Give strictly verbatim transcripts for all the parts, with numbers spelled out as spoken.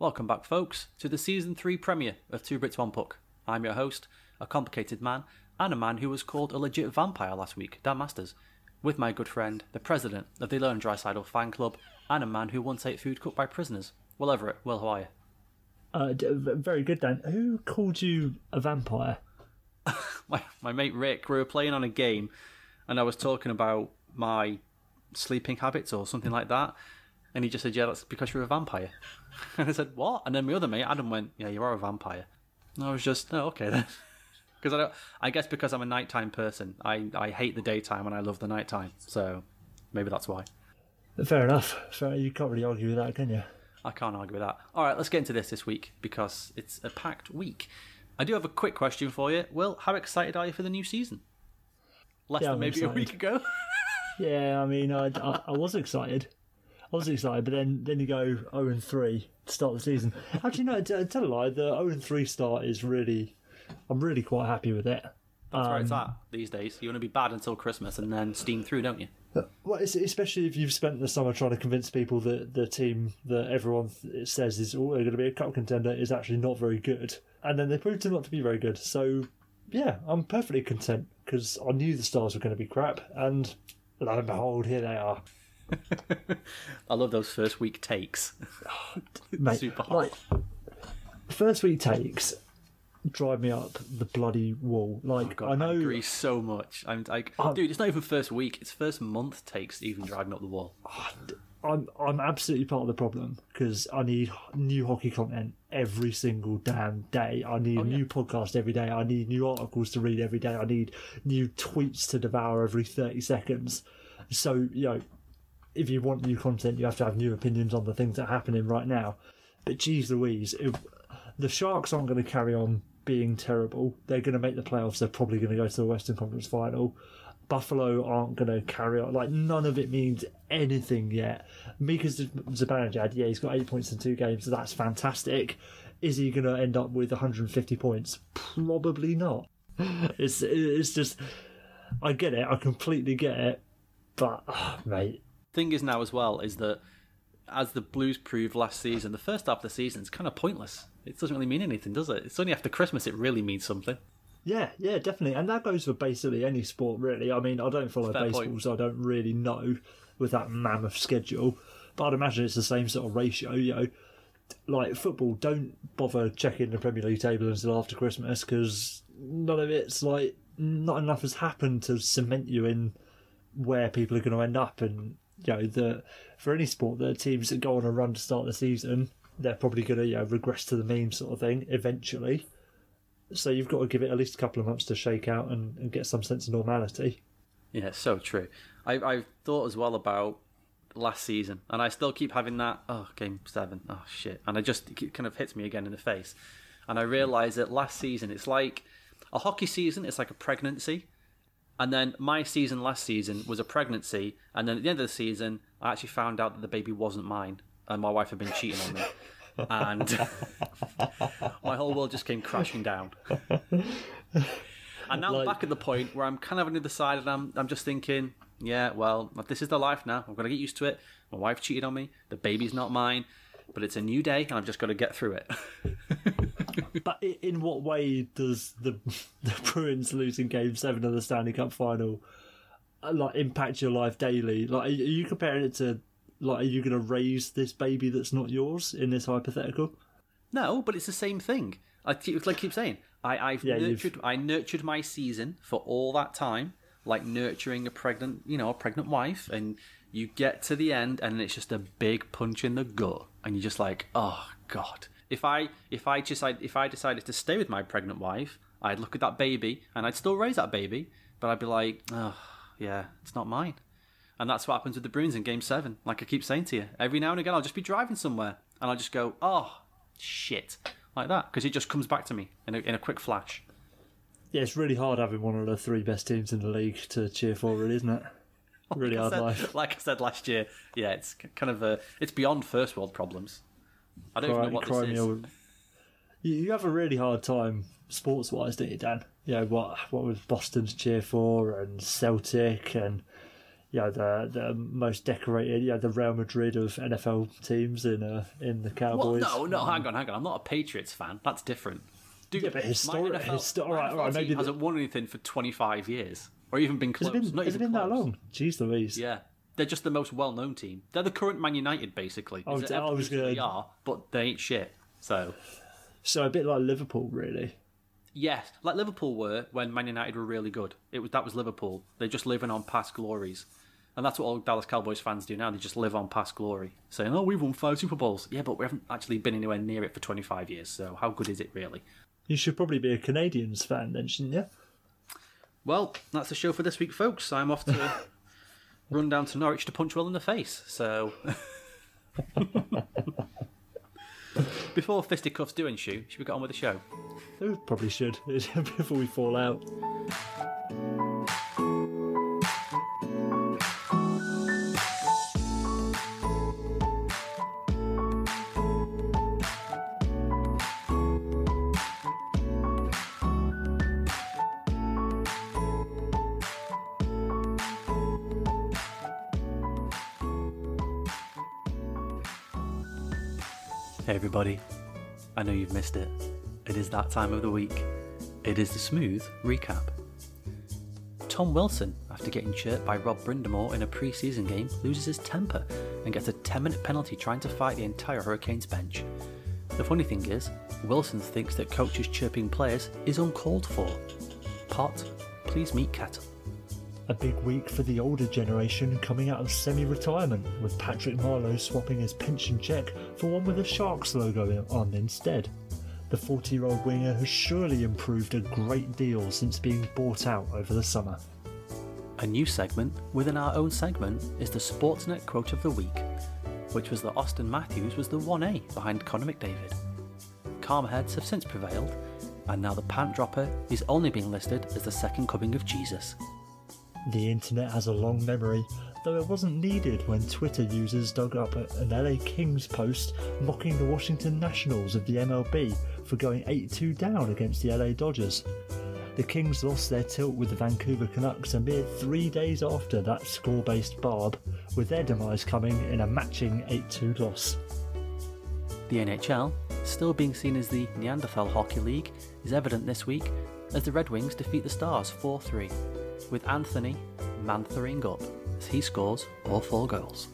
Welcome back, folks, to the Season three premiere of Two Brits, One Puck. I'm your host, a complicated man, and a man who was called a legit vampire last week, Dan Masters, with my good friend, the president of the Lone Dry Sidle fan club, and a man who once ate food cooked by prisoners. Will Everett, Will, how are you? Uh, d- very good, Dan. Who called you a vampire? my, my mate Rick. We were playing on a game, and I was talking about my sleeping habits or something like that, and he just said, yeah, that's because you're a vampire. And I said, what? And then my other mate, Adam, went, yeah, you are a vampire. And I was just, oh, okay then. Because I don't, I guess because I'm a nighttime person. I, I hate the daytime and I love the nighttime. So maybe that's why. Fair enough. So you can't really argue with that, can you? I can't argue with that. All right, let's get into this this week because it's a packed week. I do have a quick question for you. Will, how excited are you for the new season? Less yeah, than I'm maybe excited. A week ago? Yeah, I mean, I, I, I was excited. I was excited, but then, then you go oh and three to start the season. Actually, no, t- tell a lie, the oh and three start is really... I'm really quite happy with it. That's um, where it's at these days. You want to be bad until Christmas and then steam through, don't you? Well, it's, especially if you've spent the summer trying to convince people that the team that everyone says is oh, they're going to be a cup contender is actually not very good. And then they proved them not to be very good. So, yeah, I'm perfectly content because I knew the Stars were going to be crap. And lo and behold, here they are. I love those first week takes. Mate, super hot. Like, first week takes drive me up the bloody wall. Like, oh God, I know, I agree so much. I'm like, I'm, dude, it's not even first week; it's first month takes even driving up the wall. I'm I'm absolutely part of the problem because I need new hockey content every single damn day. I need oh, a new yeah. podcast every day. I need new articles to read every day. I need new tweets to devour every thirty seconds. So, you know, if you want new content, you have to have new opinions on the things that are happening right now. But geez Louise, it, the Sharks aren't going to carry on being terrible. They're going to make the playoffs. They're probably going to go to the Western Conference Final. Buffalo aren't going to carry on. Like, none of it means anything yet. Mika Zibanejad, yeah, he's got eight points in two games, so that's fantastic. Is he going to end up with one hundred fifty points? Probably not. It's it's just, I get it. I completely get it. But, oh, mate. Thing is now as well is that as the Blues proved last season, the first half of the season is kind of pointless. It doesn't really mean anything, does it? It's only after Christmas it really means something. Yeah, yeah, definitely. And that goes for basically any sport, really. I mean, I don't follow Fair baseball, point. So I don't really know with that mammoth schedule. But I'd imagine it's the same sort of ratio, you know. Like football, don't bother checking the Premier League table until after Christmas because none of it's like, not enough has happened to cement you in where people are going to end up. And, you know, the, for any sport, the teams that go on a run to start the season, they're probably going to, you know, regress to the mean sort of thing eventually. So you've got to give it at least a couple of months to shake out and, and get some sense of normality. Yeah, so true. I, I've thought as well about last season, and I still keep having that, oh, game seven, oh, shit. And I just, it kind of hits me again in the face. And I realise that last season, it's like a hockey season, it's like a pregnancy. And then my season last season was a pregnancy. And then at the end of the season, I actually found out that the baby wasn't mine. And my wife had been cheating on me. And my whole world just came crashing down. And now like... I'm back at the point where I'm kind of on the other side. And I'm, I'm just thinking, yeah, well, this is the life now. I've got to get used to it. My wife cheated on me. The baby's not mine. But it's a new day and I've just got to get through it. But in what way does the, the Bruins losing Game seven of the Stanley Cup Final like impact your life daily? Like, are you comparing it to, like, are you going to raise this baby that's not yours in this hypothetical? No, but it's the same thing. I keep, like I keep saying, I, I've yeah, nurtured, I nurtured my season for all that time, like nurturing a pregnant, you know, a pregnant wife, and you get to the end and it's just a big punch in the gut. And you're just like, oh God! If I if I decide if I decided to stay with my pregnant wife, I'd look at that baby and I'd still raise that baby, but I'd be like, oh yeah, it's not mine. And that's what happens with the Bruins in Game Seven. Like I keep saying to you, every now and again, I'll just be driving somewhere and I'll just go, oh shit, like that, because it just comes back to me in a, in a quick flash. Yeah, it's really hard having one of the three best teams in the league to cheer for, really, isn't it? Really hard life. Like I said last year, yeah, it's kind of a, it's beyond first world problems. I don't even know what this is. You have a really hard time sports wise, don't you, Dan? You know, what what was Boston's cheer for and Celtic and you know, the the most decorated, you know, the Real Madrid of N F L teams in uh, in the Cowboys. Well, no, no, hang on, hang on. I'm not a Patriots fan. That's different. Dude, yeah, but historic, my N F L, histor- my right, N F L right, team maybe hasn't the- won anything for twenty-five years, or even been close. Has it been, not has even it been close. That long? Jeez Louise. Yeah. They're just the most well-known team. They're the current Man United, basically. Oh, I was gonna... They are, but they ain't shit. So, so a bit like Liverpool, really. Yes, like Liverpool were when Man United were really good. It was that was Liverpool. They're just living on past glories, and that's what all Dallas Cowboys fans do now. They just live on past glory, saying, "Oh, we've won five Super Bowls." Yeah, but we haven't actually been anywhere near it for twenty-five years. So, how good is it really? You should probably be a Canadiens fan, then, shouldn't you? Well, that's the show for this week, folks. I'm off to. Run down to Norwich to punch well in the face. So, before fisticuffs do ensue, should we get on with the show? We probably should before we fall out. Hey everybody, I know you've missed it. It is that time of the week. It is the smooth recap. Tom Wilson, after getting chirped by Rod Brind'Amour in a pre-season game, loses his temper and gets a ten-minute penalty trying to fight the entire Hurricanes bench. The funny thing is, Wilson thinks that coaches chirping players is uncalled for. Pot, please meet kettle. A big week for the older generation coming out of semi-retirement, with Patrick Marlowe swapping his pension cheque for one with a Sharks logo on instead. The forty-year-old winger has surely improved a great deal since being bought out over the summer. A new segment within our own segment is the Sportsnet Quote of the Week, which was that Auston Matthews was the one A behind Connor McDavid. Calm heads have since prevailed, and now the pant dropper is only being listed as the second coming of Jesus. The internet has a long memory, though it wasn't needed when Twitter users dug up an L A Kings post mocking the Washington Nationals of the M L B for going eight two down against the L A Dodgers. The Kings lost their tilt with the Vancouver Canucks a mere three days after that score-based barb, with their demise coming in a matching eight two loss. The N H L, still being seen as the Neanderthal Hockey League, is evident this week as the Red Wings defeat the Stars four three. With Anthony manthering up as he scores all four goals.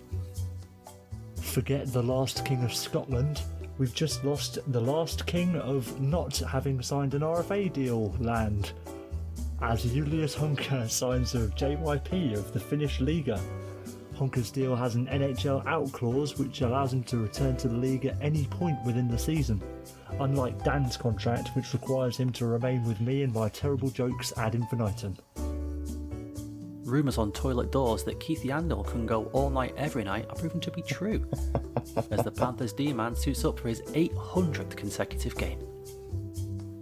Forget the last king of Scotland. We've just lost the last king of not having signed an R F A deal land, as Julius Honka signs a J Y P of the Finnish Liga. Honka's deal has an N H L out clause which allows him to return to the league at any point within the season, unlike Dan's contract which requires him to remain with me and my terrible jokes ad infinitum. Rumours on toilet doors that Keith Yandel can go all night every night are proven to be true, as the Panthers D-man suits up for his eight hundredth consecutive game.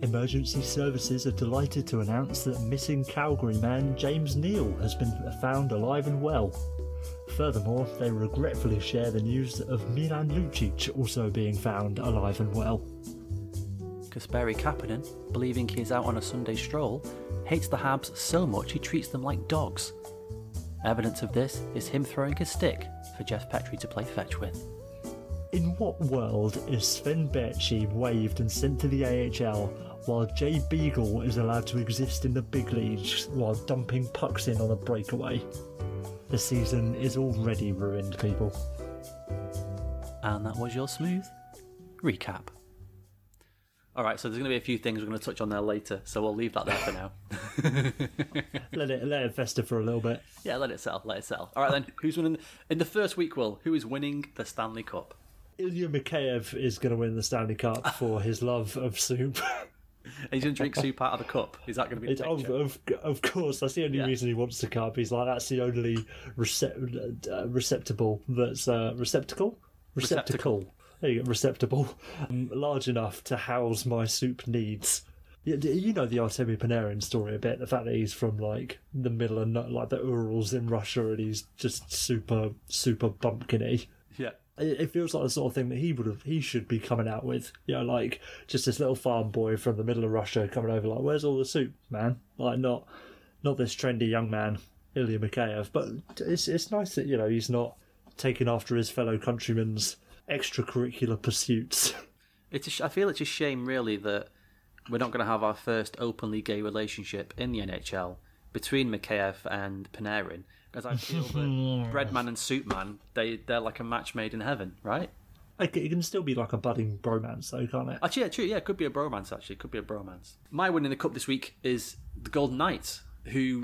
Emergency services are delighted to announce that missing Calgary man James Neal has been found alive and well. Furthermore, they regretfully share the news of Milan Lucic also being found alive and well. Kasperi Kapanen, believing he is out on a Sunday stroll, hates the Habs so much he treats them like dogs. Evidence of this is him throwing his stick for Jeff Petry to play fetch with. In what world is Sven Bärtschi waived and sent to the A H L while Jay Beagle is allowed to exist in the big leagues while dumping pucks in on a breakaway? The season is already ruined, people. And that was your smooth recap. Alright, so there's going to be a few things we're going to touch on there later, so we'll leave that there for now. let it let it fester for a little bit. Yeah, let it settle, let it settle. Alright then, who's winning? In the first week, Will, who is winning the Stanley Cup? Ilya Mikheyev is going to win the Stanley Cup for his love of soup. And he's going to drink soup out of the cup. Is that going to be the picture? Of, of, of course, that's the only yeah. reason he wants the cup. He's like, that's the only recept, uh, receptacle that's... Uh, receptacle? Receptacle. receptacle. There you go, receptacle, um, large enough to house my soup needs. You, you know the Artemi Panarin story a bit, the fact that he's from like the middle of like the Urals in Russia and he's just super, super bumpkin-y. Yeah. It, it feels like the sort of thing that he would have, he should be coming out with. You know, like just this little farm boy from the middle of Russia coming over like, where's all the soup, man? Like not, not this trendy young man Ilya Mikheyev, but it's it's nice that, you know, he's not taking after his fellow countrymen's extracurricular pursuits. It's a sh- I feel it's a shame, really, that we're not going to have our first openly gay relationship in the N H L between Mikheyev and Panarin, because I feel that Breadman and Soupman, they, they're like a match made in heaven, right? It can still be like a budding bromance, though, can't it? Actually, yeah, true. Yeah, it could be a bromance, actually. It could be a bromance. My win in the Cup this week is the Golden Knights, who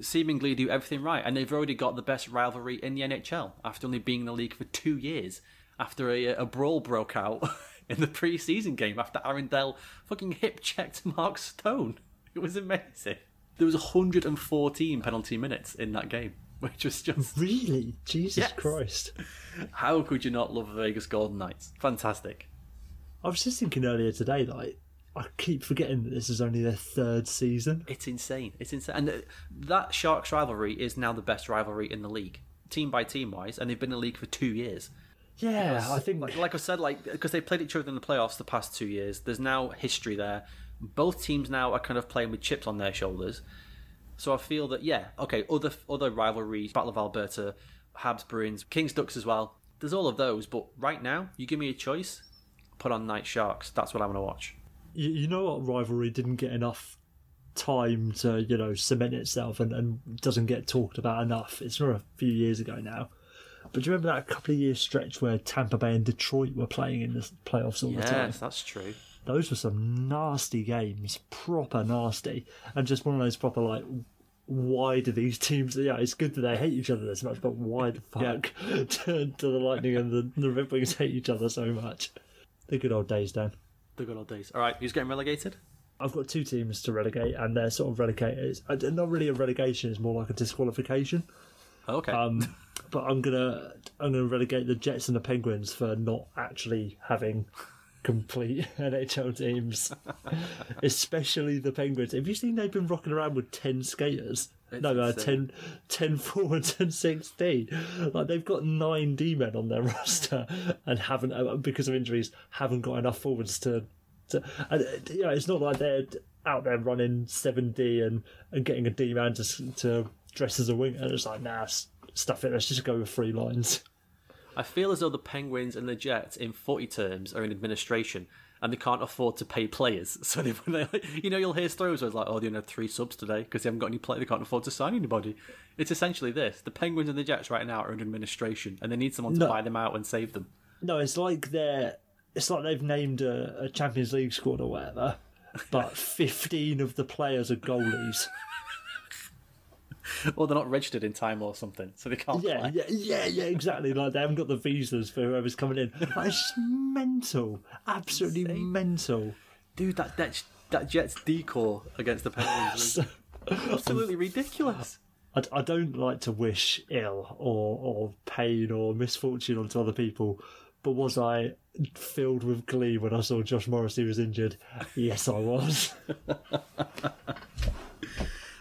seemingly do everything right, and they've already got the best rivalry in the N H L after only being in the league for two years, after a, a brawl broke out in the pre-season game, after Arundel fucking hip-checked Mark Stone. It was amazing. There was one hundred fourteen penalty minutes in that game, which was just... Really? Jesus yes. Christ. How could you not love the Vegas Golden Knights? Fantastic. I was just thinking earlier today, like, I keep forgetting that this is only their third season. It's insane. It's insane. And that Sharks rivalry is now the best rivalry in the league, team by team wise, and they've been in the league for two years. Yeah, was, I think... Like, like I said, like, because they played each other in the playoffs the past two years, there's now history there. Both teams now are kind of playing with chips on their shoulders. So I feel that, yeah, okay, other other rivalries, Battle of Alberta, Habs, Bruins, Kings, Ducks as well. There's all of those, but right now, you give me a choice, put on Night Sharks. That's what I'm going to watch. You, you know what rivalry didn't get enough time to, you know, cement itself and, and doesn't get talked about enough? It's from a few years ago now. But do you remember that couple of years stretch where Tampa Bay and Detroit were playing in the playoffs all yes, the time? Yes, that's true. Those were some nasty games, proper nasty. And just one of those proper, like, why do these teams... Yeah, it's good that they hate each other this much, but why the fuck yeah. do, do the Lightning and the, the Red Wings hate each other so much? The good old days, Dan. The good old days. All right, who's getting relegated? I've got two teams to relegate, and they're sort of relegated. It's not really a relegation, it's more like a disqualification. Okay. Um, but I'm gonna I'm gonna relegate the Jets and the Penguins for not actually having complete N H L teams, especially the Penguins. Have you seen they've been rocking around with ten skaters? It's no, uh, ten, ten forwards and sixteen. Like, they've got nine D-men on their roster and haven't, because of injuries, haven't got enough forwards to. to and, you know, it's not like they're out there running seven D and, and getting a D-man to to. dress as a winger, and it's like, nah, stuff it, let's just go with three lines. I feel as though the Penguins and the Jets in footy terms are in administration and they can't afford to pay players, so they, you know, you'll hear stories where it's like, oh, they only had three subs today because they haven't got any play, they can't afford to sign anybody. It's essentially this. The Penguins and the Jets right now are in administration and they need someone to no. buy them out and save them. No, it's like they're it's like they've named a, a Champions League squad or whatever, but fifteen of the players are goalies. Or they're not registered in time or something, so they can't yeah, play. Yeah, yeah, yeah, exactly. Like, they haven't got the visas for whoever's coming in. Like, it's just mental. Absolutely insane. Mental. Dude, that, that that Jets decor against the Penguins was absolutely ridiculous. I, I don't like to wish ill or, or pain or misfortune onto other people, but was I filled with glee when I saw Josh Morrissey was injured? Yes, I was.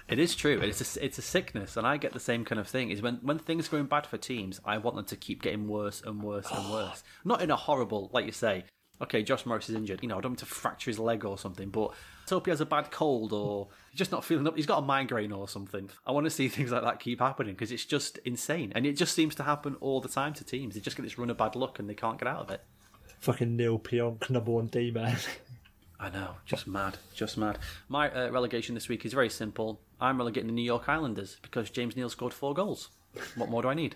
It is true. It's a, it's a sickness, and I get the same kind of thing. Is when, when things are going bad for teams, I want them to keep getting worse and worse and worse. Not in a horrible, like you say, okay, Josh Morris is injured. You know, I don't want him to fracture his leg or something, but I hope he has a bad cold or he's just not feeling up. He's got a migraine or something. I want to see things like that keep happening because it's just insane. And it just seems to happen all the time to teams. They just get this run of bad luck and they can't get out of it. Fucking Neil Pionk, number one D, man. I know, just mad, just mad. My uh, relegation this week is very simple. I'm relegating the New York Islanders because James Neal scored four goals. What more do I need?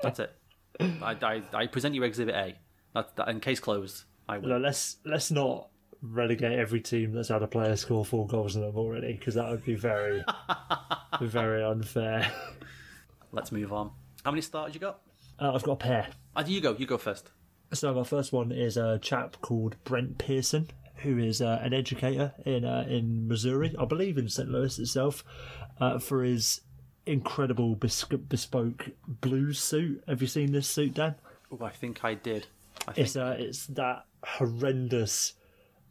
That's it. I, I, I present you Exhibit A. That, that, and case closed, I will. No, let's, let's not relegate every team that's had a player score four goals in them already, because that would be very, very unfair. Let's move on. How many starters you got? Uh, I've got a pair. Uh, you go, you go first. So my first one is a chap called Brent Pearson, who is uh, an educator in uh, in Missouri, I believe in Saint Louis itself, uh, for his incredible bes- bespoke blues suit. Have you seen this suit, Dan? Oh, I think I did. I think... It's uh, it's that horrendous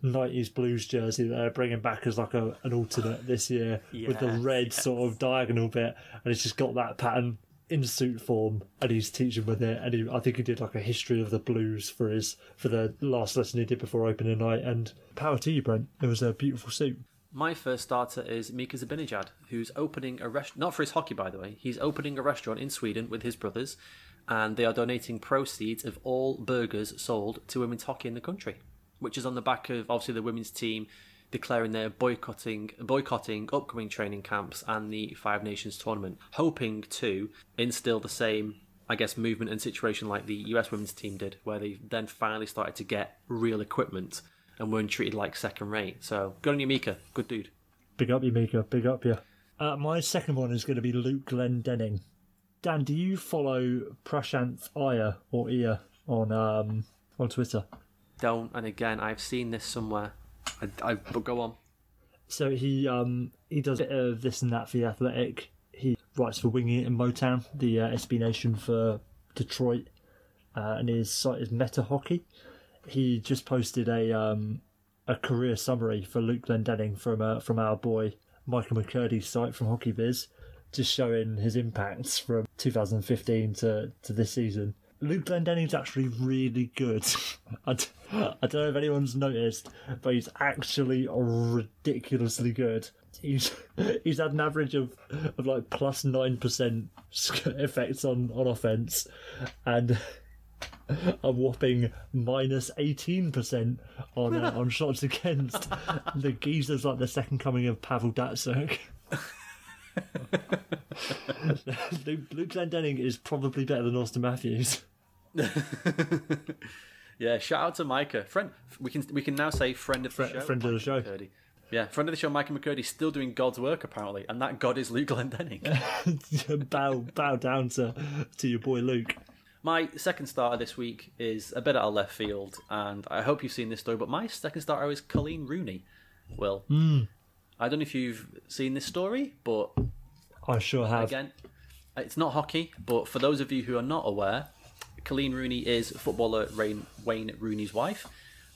nineties blues jersey that they're bringing back as like a, an alternate this year yes, with the red yes. sort of diagonal bit, and it's just got that pattern in suit form, and he's teaching with it, and he, I think he did like a history of the blues for his for the last lesson he did before opening night, and power to you, Brent. It was a beautiful suit. My first starter is Mika Zibanejad, who's opening a restaurant, not for his hockey, by the way. He's opening a restaurant in Sweden with his brothers, and they are donating proceeds of all burgers sold to women's hockey in the country, which is on the back of, obviously, the women's team declaring they're boycotting, boycotting upcoming training camps and the Five Nations tournament, hoping to instill the same, I guess, movement and situation like the U S women's team did, where they then finally started to get real equipment and weren't treated like second rate. So, good on you, Mika. Good dude. Big up you, Mika. Big up you. Uh, my second one is going to be Luke Glendening. Dan, do you follow Prashanth Iyer or Iyer on um, on Twitter? Don't. And again, I've seen this somewhere. I, I, but go on. So he um, he does a bit of this and that for the Athletic. He writes for Winging It in Motown, the uh, S B Nation for Detroit, uh, and his site is Meta Hockey. He just posted a um, a career summary for Luke Glendening from uh, from our boy Michael McCurdy's site from Hockey Biz, just showing his impacts from two thousand fifteen to, to this season. Luke Glendening's actually really good. I, d- I don't know if anyone's noticed, but he's actually ridiculously good. He's he's had an average of, of like plus nine percent effects on, on offense and a whopping minus eighteen percent on uh, on shots against. The geezer's like the second coming of Pavel Datsyuk. Luke, Luke Glendening is probably better than Auston Matthews. Yeah, shout out to Micah, friend. We can we can now say friend of the Fr- show, friend of the show. McCurdy. Yeah, friend of the show, Micah McCurdy, still doing God's work apparently, and that God is Luke Glendening. bow bow down to to your boy Luke. My second starter this week is a bit out of left field, and I hope you've seen this story. But my second starter is Coleen Rooney. Will. Mm. I don't know if you've seen this story, but I sure have. Again, it's not hockey, but for those of you who are not aware, Coleen Rooney is footballer Wayne Rooney's wife,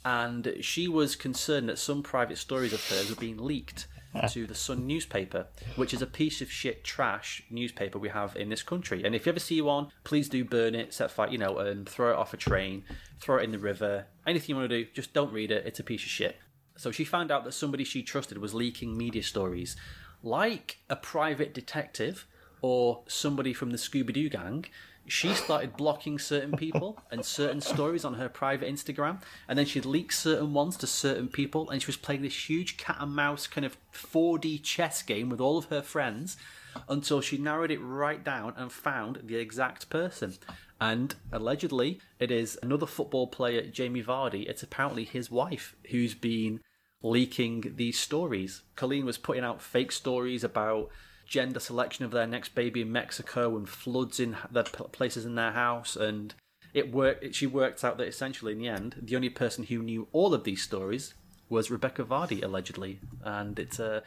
and she was concerned that some private stories of hers were being leaked to the Sun newspaper, which is a piece of shit trash newspaper we have in this country. And if you ever see one, please do burn it, set fire, you know, and throw it off a train, throw it in the river, anything you want to do, just don't read it. It's a piece of shit. So she found out that somebody she trusted was leaking media stories, like a private detective or somebody from the Scooby-Doo gang. She started blocking certain people and certain stories on her private Instagram, and then she'd leak certain ones to certain people, and she was playing this huge cat and mouse kind of four D chess game with all of her friends until she narrowed it right down and found the exact person. And allegedly, it is another football player, Jamie Vardy. It's apparently his wife who's been leaking these stories. Coleen was putting out fake stories about gender selection of their next baby in Mexico and floods in their places in their house, and it worked. She worked out that essentially, in the end, the only person who knew all of these stories was Rebekah Vardy, allegedly, and it's uh,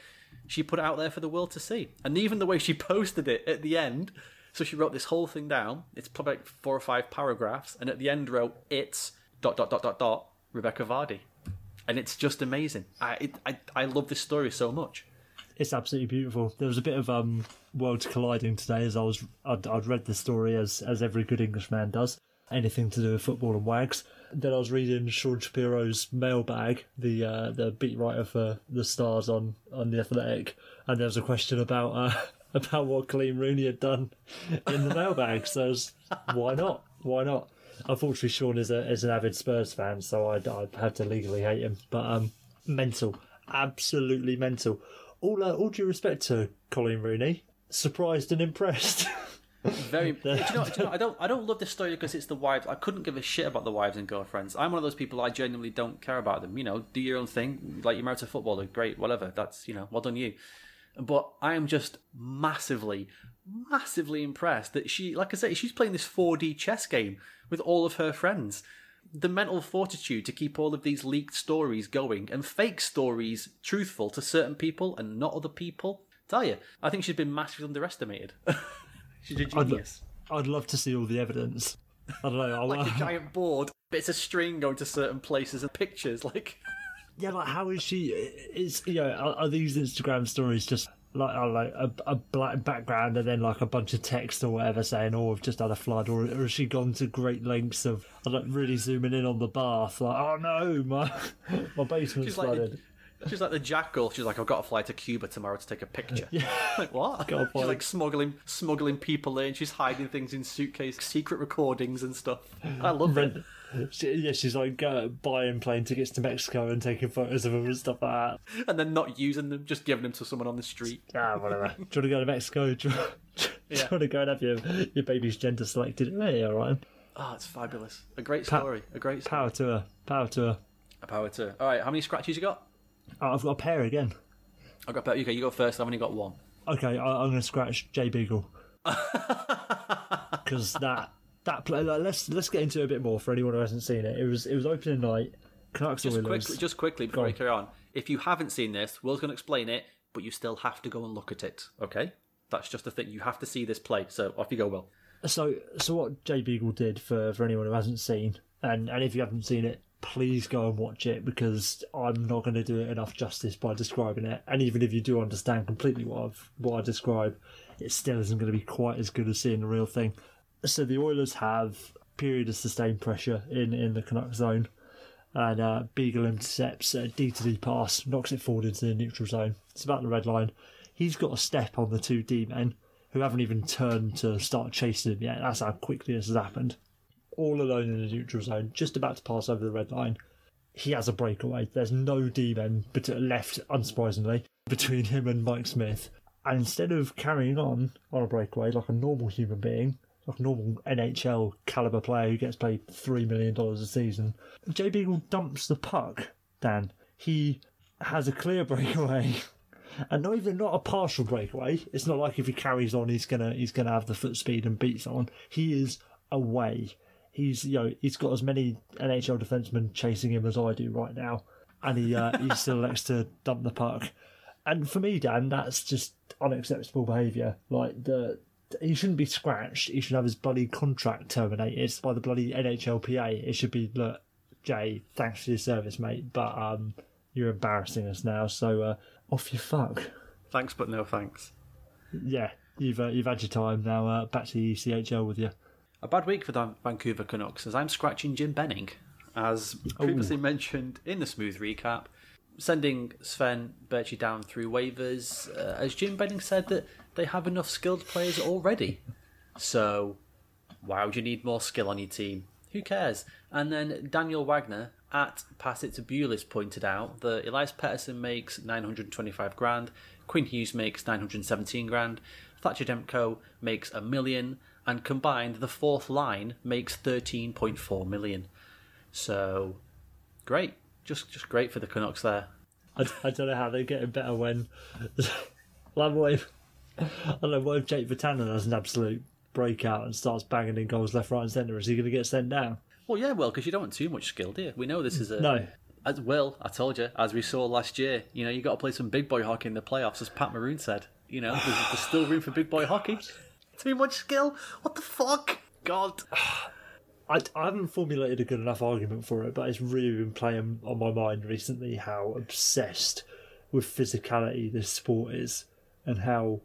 she put it out there for the world to see. And even the way she posted it at the end, so she wrote this whole thing down. It's probably like four or five paragraphs, and at the end wrote, "It's dot dot dot dot dot Rebekah Vardy." And it's just amazing. I it, I I love this story so much. It's absolutely beautiful. There was a bit of um, worlds colliding today as I was I'd, I'd read the story as as every good Englishman does. Anything to do with football and wags. Then I was reading Sean Shapiro's mailbag, the uh, the beat writer for the Stars on on the Athletic, and there was a question about uh, about what Coleen Rooney had done in the mailbag. So I was, why not? Why not? Unfortunately, Sean is a is an avid Spurs fan, so I I had to legally hate him. But um, mental, absolutely mental. All uh, all due respect to Coleen Rooney, surprised and impressed. Very. the, do you know, do you know, I don't I don't love this story because it's the wives. I couldn't give a shit about the wives and girlfriends. I'm one of those people. I genuinely don't care about them. You know, do your own thing. Like, you're married to a footballer, great, whatever. That's, you know, well done you. But I am just massively, massively impressed that she, like I say, she's playing this four D chess game with all of her friends. The mental fortitude to keep all of these leaked stories going and fake stories truthful to certain people and not other people. I tell you, I think she's been massively underestimated. She's a genius. I'd, I'd love to see all the evidence. I don't know. Like uh... a giant board, but it's a string going to certain places and pictures, like... Yeah, like, how is she? Is, you know, are, are these Instagram stories just like, are like a, a black background and then like a bunch of text or whatever saying, "Oh, I've just had a flood," or, or has she gone to great lengths of like really zooming in on the bath, like, "Oh no, my my basement's flooded." Like, She's like the jackal. She's like, I've got to fly to Cuba tomorrow to take a picture. Yeah. Like, what? She's like smuggling smuggling people in. She's hiding things in suitcases, secret recordings and stuff. I love it. She, yeah, she's like uh, buying plane tickets to Mexico and taking photos of them and stuff like that. And then not using them, just giving them to someone on the street. Ah, whatever. Do you want to go to Mexico? Do you, do yeah. you want to go and have your, your baby's gender selected? Hey, all right. Oh, it's fabulous. A great story. Pa- a great story. Power to her. Power to her. A power to her. All right, how many scratches you got? Oh, I've got a pair again. I've got a pair. Okay, you go first. I've only got one. Okay, I, I'm going to scratch Jay Beagle. Because that... That play, like, let's let's get into it a bit more for anyone who hasn't seen it. It was it was opening night. Canucks just quickly, just quickly before we carry on. If you haven't seen this, Will's going to explain it, but you still have to go and look at it. Okay, that's just the thing. You have to see this play. So off you go, Will. So so what Jay Beagle did for, for anyone who hasn't seen, and, and if you haven't seen it, please go and watch it because I'm not going to do it enough justice by describing it. And even if you do understand completely what I've, what I describe, it still isn't going to be quite as good as seeing the real thing. So the Oilers have a period of sustained pressure in, in the Canucks zone, and uh, Beagle intercepts a D to D pass, knocks it forward into the neutral zone. It's about the red line. He's got a step on the two D men who haven't even turned to start chasing him yet. That's how quickly this has happened. All alone in the neutral zone, just about to pass over the red line. He has a breakaway. There's no D men left, unsurprisingly, between him and Mike Smith. And instead of carrying on on a breakaway like a normal human being, like a normal N H L caliber player who gets paid three million dollars a season, Jay Beagle dumps the puck. Dan, he has a clear breakaway, and not even not a partial breakaway. It's not like if he carries on, he's gonna he's gonna have the foot speed and beat someone. He is away. He's you know he's got as many N H L defensemen chasing him as I do right now, and he uh, he still elects to dump the puck. And for me, Dan, that's just unacceptable behaviour. Like the. He shouldn't be scratched. He should have his bloody contract terminated by the bloody N H L P A. It should be, look, Jay, thanks for your service, mate, but um, you're embarrassing us now, so uh, off you fuck. Thanks, but no thanks. Yeah, you've uh, you've had your time now. Uh, back to the E C H L with you. A bad week for the Vancouver Canucks, as I'm scratching Jim Benning, as previously Ooh. mentioned in the smooth recap, sending Sven Bärtschi down through waivers, uh, as Jim Benning said that they have enough skilled players already. So, why would you need more skill on your team? Who cares? And then Daniel Wagner at Pass It to Bulis pointed out that Elias Pettersson makes nine hundred twenty-five grand, Quinn Hughes makes nine hundred seventeen grand, Thatcher Demko makes a million, and combined the fourth line makes thirteen point four million. So, great. Just just great for the Canucks there. I, I don't know how they're getting better when... Lamwave... I don't know, what if Jake Vatanen has an absolute breakout and starts banging in goals left, right and centre? Is he going to get sent down? Well, yeah, well, because you don't want too much skill, do you? We know this is a... No. As well, I told you, as we saw last year, you know, you got to play some big boy hockey in the playoffs, as Pat Maroon said. You know, there's, there's still room for big boy hockey. Too much skill? What the fuck? God. I, I haven't formulated a good enough argument for it, but it's really been playing on my mind recently how obsessed with physicality this sport is and how...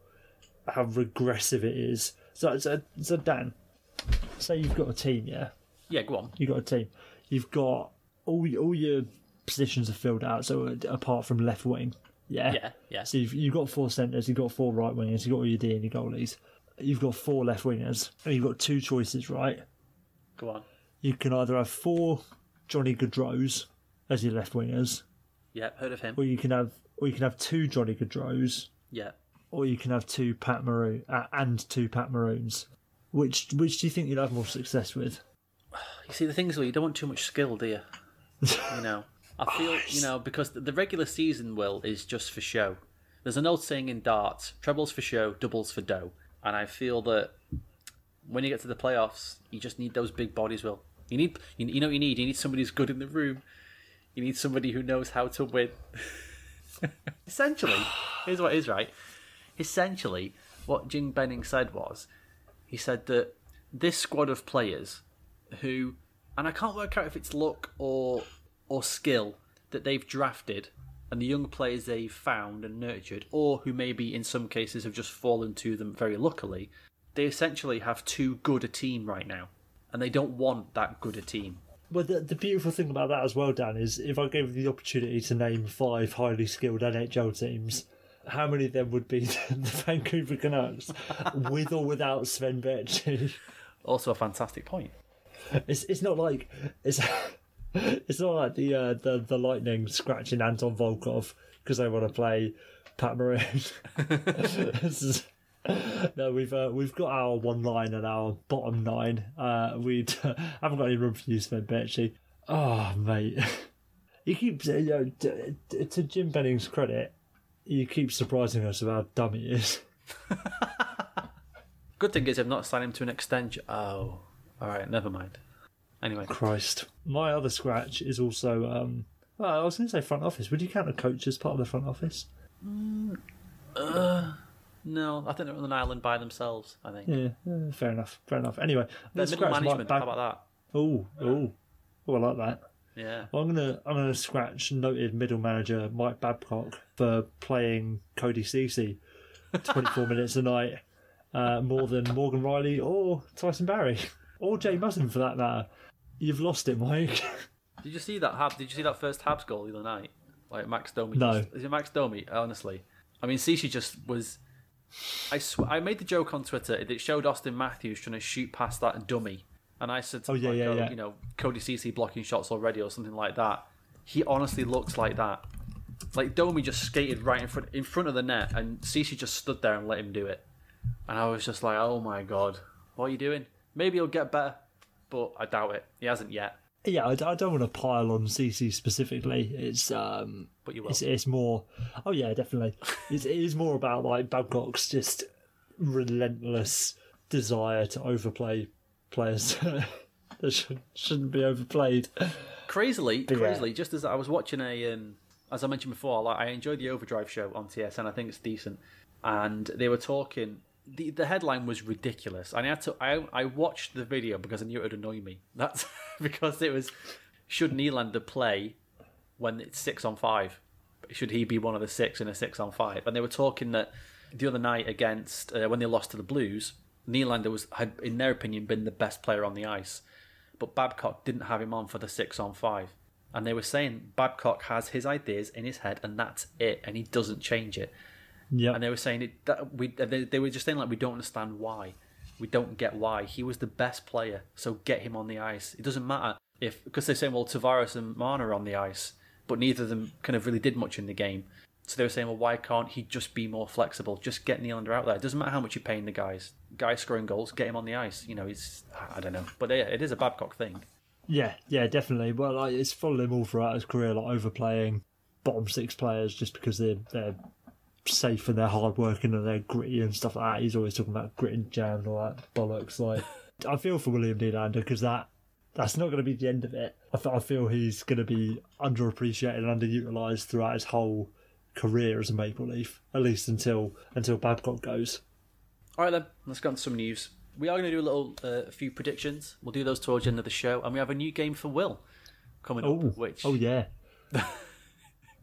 how regressive it is. So, so, so Dan, say you've got a team, yeah? Yeah, go on. You've got a team. You've got all all your positions are filled out, so apart from left wing, yeah? Yeah, yeah. So you've, you've got four centres, you've got four right wingers, you've got all your D and your goalies, you've got four left wingers, and you've got two choices, right? Go on. You can either have four Johnny Gaudreaus as your left wingers. Yeah, heard of him. Or you can have, or you can have two Johnny Gaudreaus. Yeah. Or you can have two Pat Maroon uh, and two Pat Maroons. Which which do you think you'll have more success with? You see, the thing is, Will, you don't want too much skill, do you? You know, I feel oh, you know because the regular season, Will, is just for show. There's an old saying in darts: trebles for show, doubles for dough. And I feel that when you get to the playoffs, you just need those big bodies, Will. You need you, you know what you need. You need somebody who's good in the room. You need somebody who knows how to win. Essentially, here's what is right. Essentially, what Jim Benning said was, he said that this squad of players who, and I can't work out if it's luck or or skill, that they've drafted and the young players they've found and nurtured, or who maybe in some cases have just fallen to them very luckily, they essentially have too good a team right now. And they don't want that good a team. Well, the, the beautiful thing about that as well, Dan, is if I gave you the opportunity to name five highly skilled N H L teams, how many of them would be the, the Vancouver Canucks with or without Sven Bärtschi? Also a fantastic point. It's it's not like it's it's not like the uh, the, the Lightning scratching Anton Volkov because they want to play Pat Maroon. This is, no, we've uh, we've got our one line and our bottom nine. Uh, we uh, haven't got any room for you, Sven Bärtschi. Oh, mate, you keep you know, to, to Jim Benning's credit, you keep surprising us with how dumb he is. Good thing is I've not signed him to an extension. Oh, all right, never mind. Anyway, Christ, my other scratch is also. Um, well, I was going to say front office. Would you count a coach as part of the front office? Mm, uh. No, I think they're on an island by themselves, I think. Yeah, yeah, fair enough, fair enough. Anyway, that's middle management. How about that? Oh, oh, oh, I like that. Yeah. Well, I'm gonna, I'm gonna scratch noted middle manager Mike Babcock for playing Cody Ceci twenty-four minutes a night, uh, more than Morgan Riley or Tyson Barrie or Jay Muzzin for that matter. You've lost it, Mike. Did you see that Hab? Did you see that first Habs goal the other night? Like Max Domi. No. Just, is it Max Domi? Honestly, I mean, Ceci just was. I sw- I made the joke on Twitter that it showed Auston Matthews trying to shoot past that dummy, and I said, to oh, yeah, yeah, yeah. you know, Cody Ceci blocking shots already or something like that. He honestly looks like that. Like Domi just skated right in front in front of the net, and Ceci just stood there and let him do it. And I was just like, oh my god, what are you doing? Maybe he'll get better, but I doubt it. He hasn't yet. Yeah, I, I don't want to pile on C C specifically. It's um, but you will. It's, it's more. Oh yeah, definitely. it's, it is more about like Babcock's just relentless desire to overplay players that should, shouldn't be overplayed. Crazily, but crazily. Yeah. Just as I was watching a, um, as I mentioned before, like I enjoyed the Overdrive show on T S N. I think it's decent, and they were talking. The the headline was ridiculous, and I had to. I I watched the video because I knew it would annoy me. That's because it was, should Nylander play when it's six on five? Should he be one of the six in a six on five? And they were talking that the other night against uh, when they lost to the Blues, Nylander was had in their opinion been the best player on the ice, but Babcock didn't have him on for the six on five, and they were saying Babcock has his ideas in his head and that's it, and he doesn't change it. Yeah, and they were saying it, that we they, they were just saying like we don't understand why, we don't get why he was the best player, so get him on the ice. It doesn't matter if because they're saying well Tavares and Marner are on the ice, but neither of them kind of really did much in the game. So they were saying well why can't he just be more flexible? Just get Nylander out there. It doesn't matter how much you're paying the guys. Guys scoring goals, get him on the ice. You know, it's I don't know, but yeah, it is a Babcock thing. Yeah, yeah, definitely. Well, like, it's followed him all throughout his career, like overplaying bottom six players just because they're they're. safe and they're hard working and they're gritty and stuff like that. He's always talking about grit and jam and all that bollocks. Like, I feel for William Nylander because that that's not going to be the end of it. I, th- I feel he's going to be underappreciated and underutilised throughout his whole career as a Maple Leaf, at least until until Babcock goes. All right then, let's go on to some news. We are going to do a little uh, few predictions. We'll do those towards the end of the show, and we have a new game for Will coming oh, up. Which oh yeah.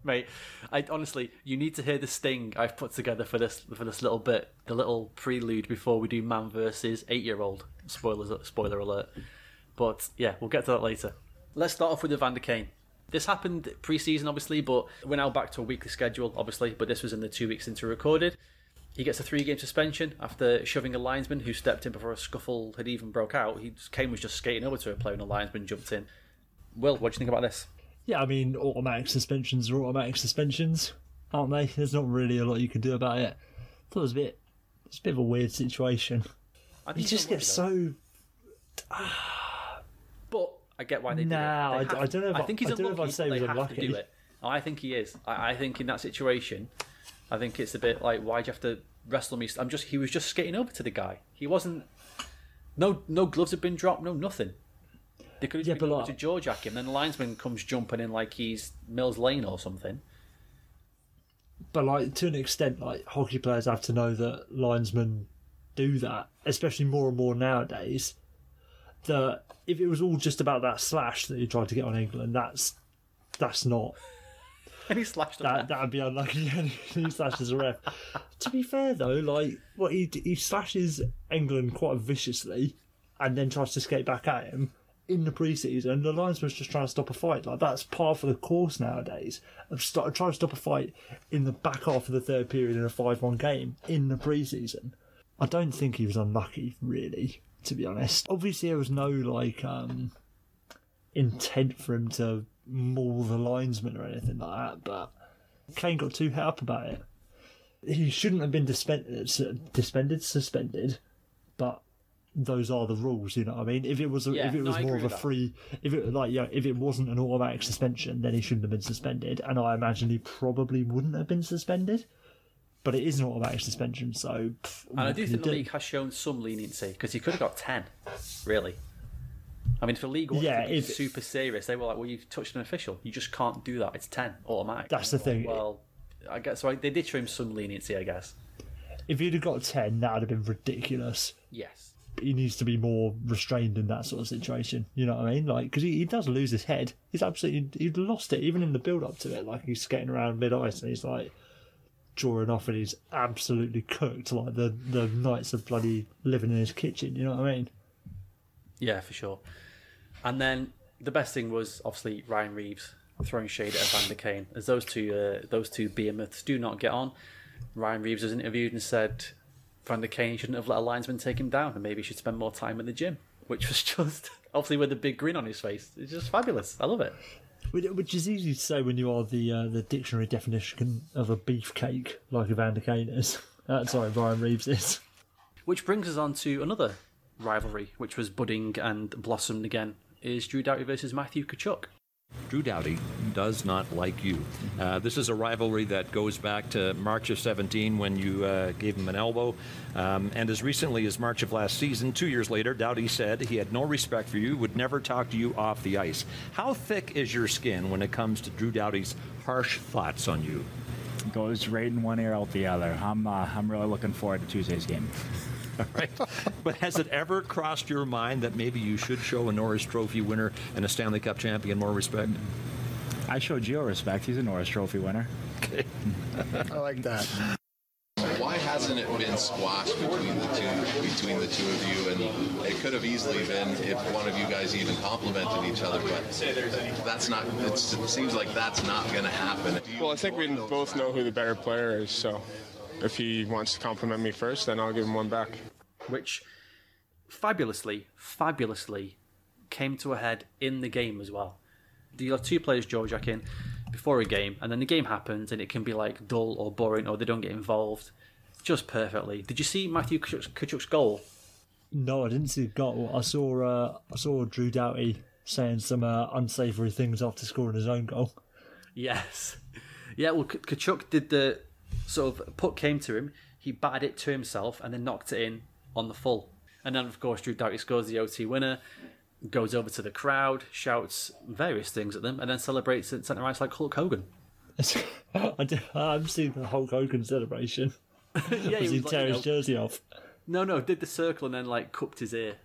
Mate, I honestly, you need to hear the sting I've put together for this for this little bit, the little prelude before we do man versus eight-year-old. Spoilers, spoiler alert. But yeah, we'll get to that later. Let's start off with Evander Kane. This happened pre-season, obviously, but we're now back to a weekly schedule, obviously. But this was in the two weeks into recorded. He gets a three-game suspension after shoving a linesman who stepped in before a scuffle had even broke out. He Kane was just skating over to a player, and a linesman jumped in. Will, what do you think about this? Yeah, I mean, automatic suspensions are automatic suspensions, aren't they? There's not really a lot you can do about it. I thought it was a bit, it's a bit of a weird situation. You just get so. Ah. But I get why they do nah, it. No, I, I don't know. If I, I think he's I unlucky. Know if I say they have unlucky. To do it. I think he is. I, I think in that situation, I think it's a bit like, why'd you have to wrestle me? I'm just. He was just skating over to the guy. He wasn't. No, no gloves had been dropped. No, nothing. They could have yeah, been able like, to Georgiak him, then the linesman comes jumping in like he's Mills Lane or something. But like to an extent, like hockey players have to know that linesmen do that, especially more and more nowadays. That if it was all just about that slash that you tried to get on England, that's that's not. And he slashed that. That would be unlucky. He slashes a ref. To be fair though, like what well, he he slashes England quite viciously, and then tries to skate back at him. in the preseason, and the linesman's just trying to stop a fight. Like, that's par for the course nowadays. I've started trying to stop a fight in the back half of the third period in a five one game in the preseason. I don't think he was unlucky, really, to be honest. Obviously, there was no, like, um, intent for him to maul the linesman or anything like that, but Kane got too het up about it. He shouldn't have been dispended, dispended, suspended, but those are the rules, you know what I mean? If it was, a, yeah, if it was no, more of a free, that. if it like, yeah, if it wasn't an automatic suspension, then he shouldn't have been suspended, and I imagine he probably wouldn't have been suspended. But it is an automatic suspension, so. Pff, and I do think the do? league has shown some leniency, because he could have got ten, really. I mean, for league one, yeah, it's super serious. They were like, well, you've touched an official. You just can't do that. It's ten automatic. That's the thing. Well, I guess so. They did show him some leniency, I guess. If he'd have got ten, that would have been ridiculous. Yes. He needs to be more restrained in that sort of situation. You know what I mean? Like, because he, he does lose his head. He's absolutely. He'd lost it, even in the build up to it. Like, he's skating around mid ice and he's like. Drawing off, and he's absolutely cooked, like the the Knights of bloody living in his kitchen, you know what I mean? Yeah, for sure. And then the best thing was obviously Ryan Reaves throwing shade at Evander Kane, as those two uh, those two behemoths do not get on. Ryan Reaves was interviewed and said Evander Kane shouldn't have let a linesman take him down, and maybe he should spend more time in the gym, which was just obviously with a big grin on his face. It's just fabulous. I love it. Which is easy to say when you are the uh, the dictionary definition of a beefcake like Evander Kane is. Uh, sorry, Ryan Reaves is. Which brings us on to another rivalry, which was budding and blossomed again, is Drew Doughty versus Matthew Tkachuk. Drew Doughty does not like you. Uh, this is a rivalry that goes back to March of seventeen when you uh, gave him an elbow. Um, and as recently as March of last season, two years later, Doughty said he had no respect for you, would never talk to you off the ice. How thick is your skin when it comes to Drew Doughty's harsh thoughts on you? It goes right in one ear out the other. I'm, uh, I'm really looking forward to Tuesday's game. All right. But has it ever crossed your mind that maybe you should show a Norris Trophy winner and a Stanley Cup champion more respect? I show Gio respect. He's a Norris Trophy winner. Okay. I like that. Why hasn't it been squashed between the two between the two of you? And it could have easily been if one of you guys even complimented each other. But that's not. It seems like that's not going to happen. Well, I think we both know who the better player is, so. If he wants to compliment me first, then I'll give him one back. Which fabulously, fabulously came to a head in the game as well. You have two players Jojak in before a game, and then the game happens, and it can be like dull or boring, or they don't get involved. Just perfectly. Did you see Matthew Tkachuk's, Tkachuk's goal? No, I didn't see the goal. I saw, uh, I saw Drew Doughty saying some uh, unsavoury things after scoring his own goal. Yes. Yeah, well, Tkachuk did the... sort of puck came to him, he batted it to himself and then knocked it in on the full. And then, of course, Drew Doughty scores the O T winner, goes over to the crowd, shouts various things at them, and then celebrates at centre ice like Hulk Hogan. I do, I've seen the Hulk Hogan celebration. Yeah, he, he like, tear his you know, jersey off. No, no, did the circle and then, like, cupped his ear.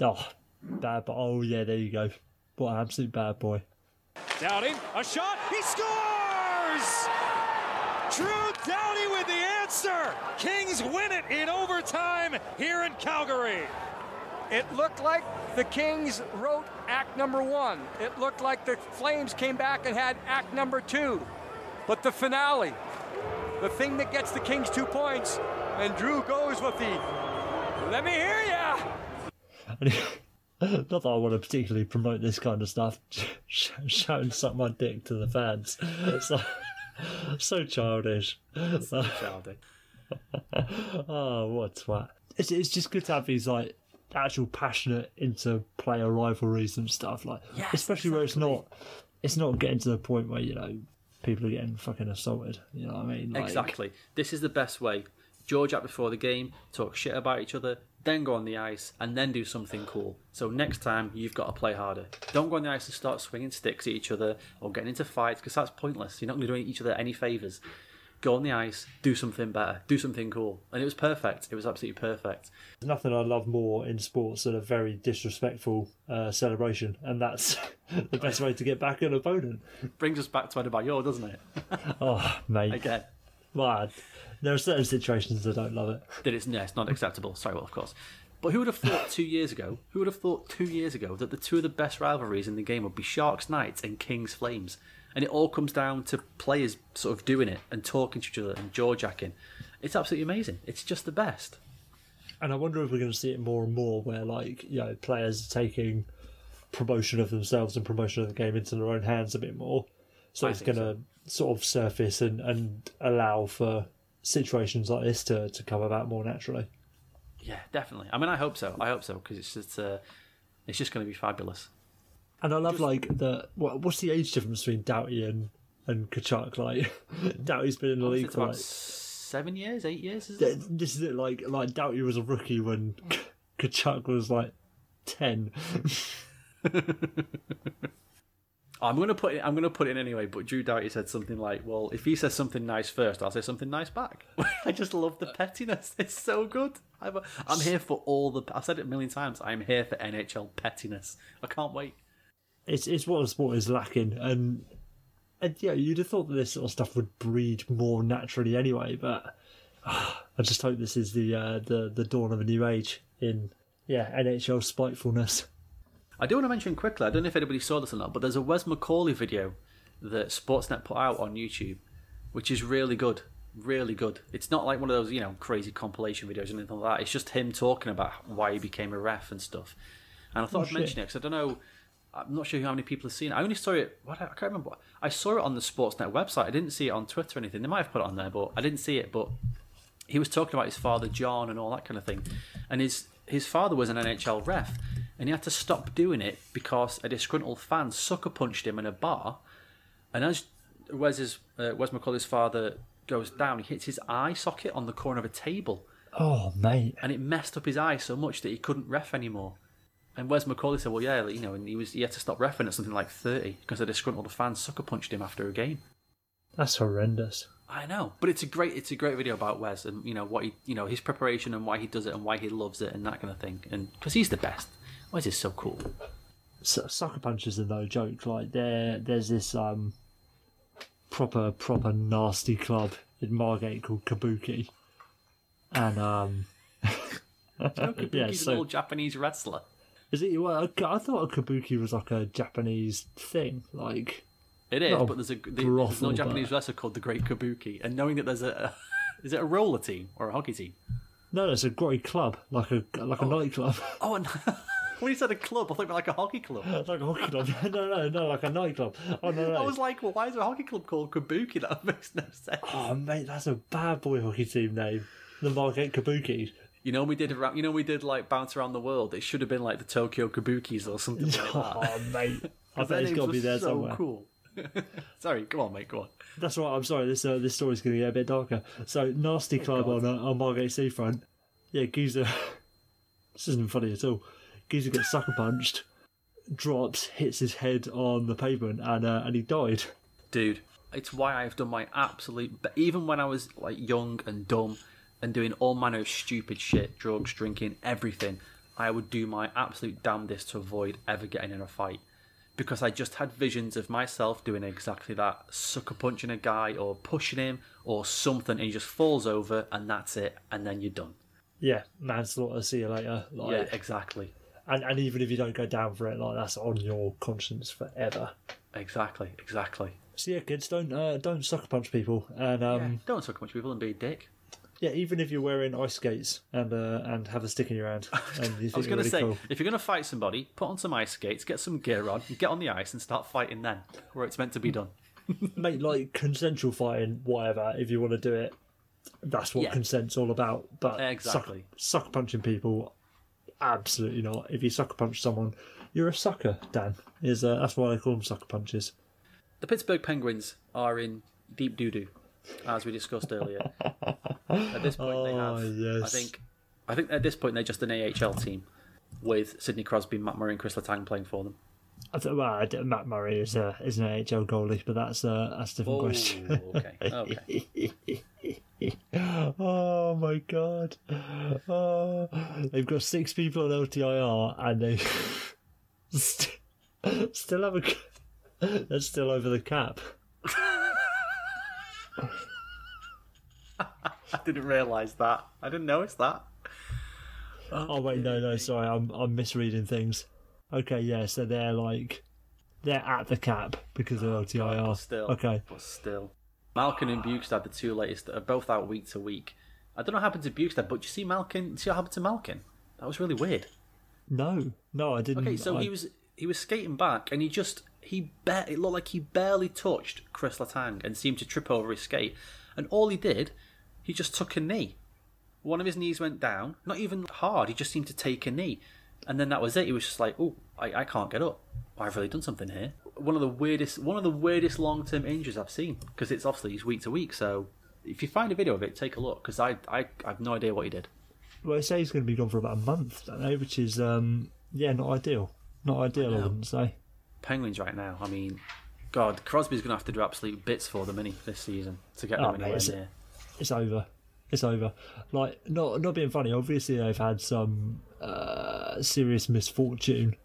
Oh, bad boy. Oh, yeah, there you go. What an absolute bad boy. Doughty, a shot, he scores! Drew Doughty with the answer. Kings win it in overtime here in Calgary. It looked like the Kings wrote act number one. It looked like the Flames came back and had act number two. But the finale, the thing that gets the Kings two points, and Drew goes with the, let me hear ya. Not that I want to particularly promote this kind of stuff, showing suck my dick to the fans. It's like... So childish. So childish. Oh, what a twat. It's, it's just good to have these like actual passionate inter-player rivalries and stuff. Like, yes, especially exactly. Where it's not, it's not getting to the point where you know people are getting fucking assaulted. You know what I mean? Like, exactly. This is the best way. Jojak before the game, talk shit about each other, then go on the ice and then do something cool. So next time you've got to play harder. Don't go on the ice and start swinging sticks at each other or getting into fights because that's pointless. You're not going to do each other any favours. Go on the ice, do something better, do something cool. And it was perfect. It was absolutely perfect. There's nothing I love more in sports than a very disrespectful uh, celebration, and that's the best way to get back at an opponent. Brings us back to Adebayor, doesn't it? Oh, mate. Again. Man, there are certain situations that I don't love it. That it's, yeah, it's not acceptable. Sorry, well, of course. But who would have thought two years ago, who would have thought two years ago that the two of the best rivalries in the game would be Sharks Knights and Kings Flames? And it all comes down to players sort of doing it and talking to each other and jaw-jacking. It's absolutely amazing. It's just the best. And I wonder if we're going to see it more and more where, like, you know, players are taking promotion of themselves and promotion of the game into their own hands a bit more. So I it's going to so. sort of surface and, and allow for situations like this to, to come about more naturally. Yeah, definitely. I mean, I hope so. I hope so, because it's just, uh, it's just going to be fabulous. And I love, just, like, the, what, what's the age difference between Doughty and, and Kachuk? Like, Doughty's been in the league for, like... Seven years, eight years, is it? This is it, like, like Doughty was a rookie when Kachuk was, like, ten. I'm gonna put it. I'm gonna put it in anyway. But Drew Doughty said something like, "Well, if he says something nice first, I'll say something nice back." I just love the pettiness. It's so good. I'm, a, I'm here for all the. I've said it a million times. I'm here for N H L pettiness. I can't wait. It's it's what the sport is lacking, and and yeah, you'd have thought that this sort of stuff would breed more naturally anyway. But uh, I just hope this is the uh, the the dawn of a new age in yeah N H L spitefulness. I do want to mention quickly, I don't know if anybody saw this or not, but there's a Wes McCauley video that Sportsnet put out on YouTube, which is really good, really good. It's not like one of those, you know, crazy compilation videos or anything like that. It's just him talking about why he became a ref and stuff. And I thought oh, I'd shit. mention it, because I don't know, I'm not sure how many people have seen it. I only saw it, what, I can't remember. I saw it on the Sportsnet website. I didn't see it on Twitter or anything. They might have put it on there, but I didn't see it. But he was talking about his father, John, and all that kind of thing. And his his father was an N H L ref. And he had to stop doing it because a disgruntled fan sucker punched him in a bar. And as Wes's, uh, Wes McCauley's father goes down, he hits his eye socket on the corner of a table. Oh, mate. And it messed up his eye so much that he couldn't ref anymore. And Wes McCauley said, well, yeah, you know, and he was he had to stop reffing at something like thirty because a disgruntled fan sucker punched him after a game. That's horrendous. I know, but it's a great it's a great video about Wes and, you know, what he, you know, his preparation and why he does it and why he loves it and that kind of thing. And because he's the best. Why is this so cool? So, sucker punches are no joke. Like there, there's this um proper, proper nasty club in Margate called Kabuki, and um, you know, Kabuki's yeah, so, an old Japanese wrestler. Is it? Well, I, I thought Kabuki was like a Japanese thing. Like it is, but there's a the, brothel, there's no Japanese but... wrestler called the Great Kabuki. And knowing that there's a, a is it a roller team or a hockey team? No, it's a great club, like a like oh. a nightclub. Oh. And... When you said a club, I thought it was like a hockey club. Like a hockey club. No, no, no, like a nightclub. Oh, no, no. I was like, well, why is a hockey club called Kabuki? That makes no sense. Oh, mate, that's a bad boy hockey team name. The Margate Kabuki. You know, we did around, you know, we did like bounce around the world. It should have been like the Tokyo Kabukis or something like that. Oh, mate. I bet it's got to be there so somewhere. Cool. Sorry, go on, mate, go on. That's right, I'm sorry. This uh, this story's going to get a bit darker. So, nasty oh, club God. on uh, on Margate Seafront. Yeah, Giza. This isn't funny at all. Giza gets sucker punched, drops, hits his head on the pavement, and uh, and he died. Dude, it's why I've done my absolute. But even when I was like young and dumb, and doing all manner of stupid shit, drugs, drinking, everything, I would do my absolute damnedest to avoid ever getting in a fight, because I just had visions of myself doing exactly that, sucker punching a guy or pushing him or something, and he just falls over, and that's it, and then you're done. Yeah, manslaughter. See you later. Like... Yeah, exactly. And and even if you don't go down for it, like that's on your conscience forever. Exactly, exactly. So yeah, kids, don't uh, don't sucker punch people, and um, yeah, don't sucker punch people and be a dick. Yeah, even if you're wearing ice skates and uh, and have a stick in your hand. And you think I was going to really say, cool. If you're going to fight somebody, put on some ice skates, get some gear on, get on the ice, and start fighting then, where it's meant to be done. Mate, like consensual fighting, whatever. If you want to do it, that's what yeah. consent's all about. But exactly, suck, sucker punching people. Absolutely not. If you sucker punch someone, you're a sucker, Dan. Is uh, that's why they call them sucker punches. The Pittsburgh Penguins are in deep doo-doo, as we discussed earlier. At this point, oh, they have. Yes. I think. I think at this point they're just an A H L team with Sidney Crosby, Matt Murray, and Chris Letang playing for them. I thought, well, Matt Murray is a is an A H L goalie, but that's uh, that's a different oh, question. Okay. Okay. Oh my God! Oh, they've got six people on L T I R, and they st- still have a. They're still over the cap. I didn't realise that. I didn't notice that. Oh wait, no, no, sorry, I'm I'm misreading things. Okay, yeah, so they're like they're at the cap because of L T I R. But still, okay, but still, Malkin and Bukestad, the two latest, are both out week to week. I don't know what happened to Bukestad, but you see Malkin. See what happened to Malkin? That was really weird. No, no, I didn't. Okay, so I... he was he was skating back, and he just he ba- it looked like he barely touched Chris Letang and seemed to trip over his skate, and all he did, he just took a knee. One of his knees went down, not even hard, he just seemed to take a knee. And then that was it, he was just like, oh, I, I can't get up. Oh, I've really done something here. One of the weirdest one of the weirdest long-term injuries I've seen, because it's obviously he's week to week, so if you find a video of it, take a look, because I, I, I have no idea what he did. Well, they say he's going to be gone for about a month, don't they? Which is, um, yeah, not ideal. Not ideal, I, I wouldn't say. Penguins right now, I mean, God, Crosby's going to have to do absolute bits for them, isn't he, this season, to get oh, them anywhere mate, near. It's over. It's over. Like, not not being funny, obviously they've had some uh, serious misfortune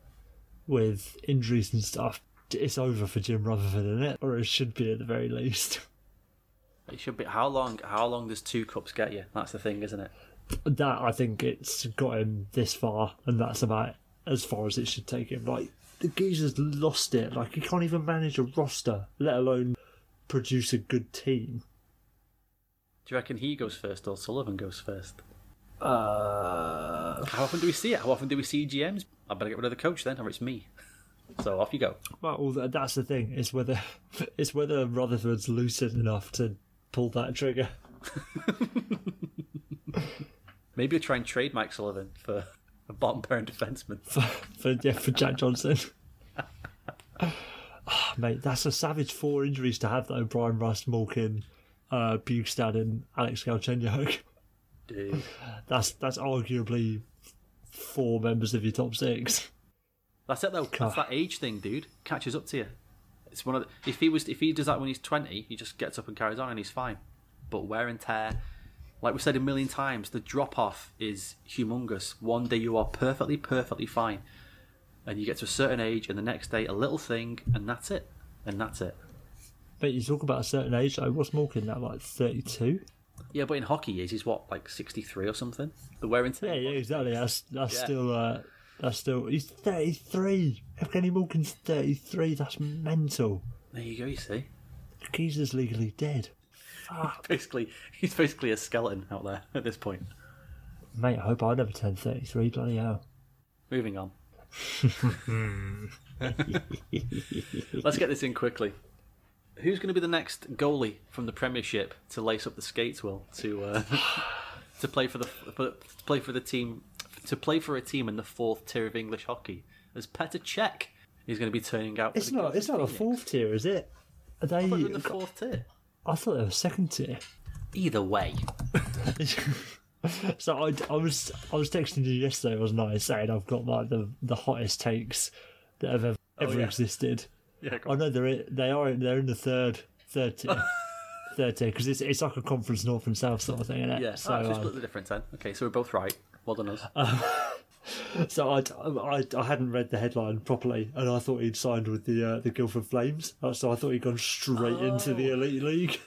with injuries and stuff. It's over for Jim Rutherford, isn't it? Or it should be at the very least. It should be. How long How long does two cups get you? That's the thing, isn't it? That, I think it's got him this far, and that's about as far as it should take him. Like, the geezer's lost it. Like, he can't even manage a roster, let alone produce a good team. Do you reckon he goes first or Sullivan goes first? Uh, How often do we see it? How often do we see G Ms? I better get rid of the coach then, or it's me. So off you go. Well, that's the thing. It's whether it's whether Rutherford's lucid enough to pull that trigger. Maybe try and trade Mike Sullivan for a bottom pairing defenseman. For, for, yeah, for Jack Johnson. Oh, mate, that's a savage four injuries to have, though. Brian Rust, Malkin, Uh, Bukestad and Alex Galchenyuk. Dude, that's that's arguably four members of your top six. That's it though. God. That's that age thing, dude. Catches up to you. It's one of the, if he was if he does that when he's twenty, he just gets up and carries on and he's fine. But wear and tear, like we said a million times, the drop off is humongous. One day you are perfectly, perfectly fine, and you get to a certain age, and the next day a little thing, and that's it, and that's it. But you talk about a certain age, though. What's Malkin now, like thirty-two? Yeah, but in hockey years, he's what, like sixty-three or something? The wear and tear. Yeah, yeah, exactly. That's, that's yeah. still, uh, that's still, he's thirty-three. Evgeny Malkin's thirty-three. That's mental. There you go, you see. The geezer's legally dead. Fuck. basically, he's basically a skeleton out there at this point. Mate, I hope I never turn thirty-three, bloody hell. Moving on. Let's get this in quickly. Who's going to be the next goalie from the Premiership to lace up the skates? Will to uh, to play for the for, to play for the team to play for a team in the fourth tier of English hockey? As Petr Cech is going to be turning out. It's not. It's not Phoenix. A fourth tier, is it? Are they I thought they were in the fourth tier? I thought they were second tier. Either way. So I, I was I was texting you yesterday, wasn't I? Saying I've got like the the hottest takes that have ever, oh, ever yeah. existed. Yeah, I know they're in, they are they're in the third third tier third tier because it's it's like a conference north and south sort of thing, isn't it? Yeah, so oh, just um, split the difference then. Okay, so we're both right. Well done us. Um, so I, I, I hadn't read the headline properly, and I thought he'd signed with the uh, the Guildford Flames, so I thought he'd gone straight oh. into the elite league.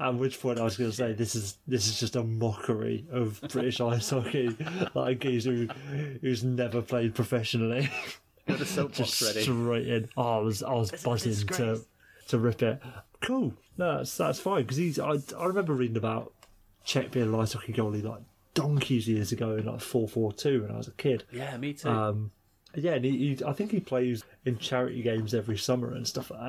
At which point I was going to say this is this is just a mockery of British ice hockey, like a geezer who, who's never played professionally. Got a soapbox ready. Straight in. Oh, I was, I was buzzing to, to rip it. Cool. No, that's that's fine because he's. I, I remember reading about Czech being a ice hockey goalie like donkeys years ago in like four four two when I was a kid. Yeah, me too. Um, yeah, and he, he, I think he plays in charity games every summer and stuff like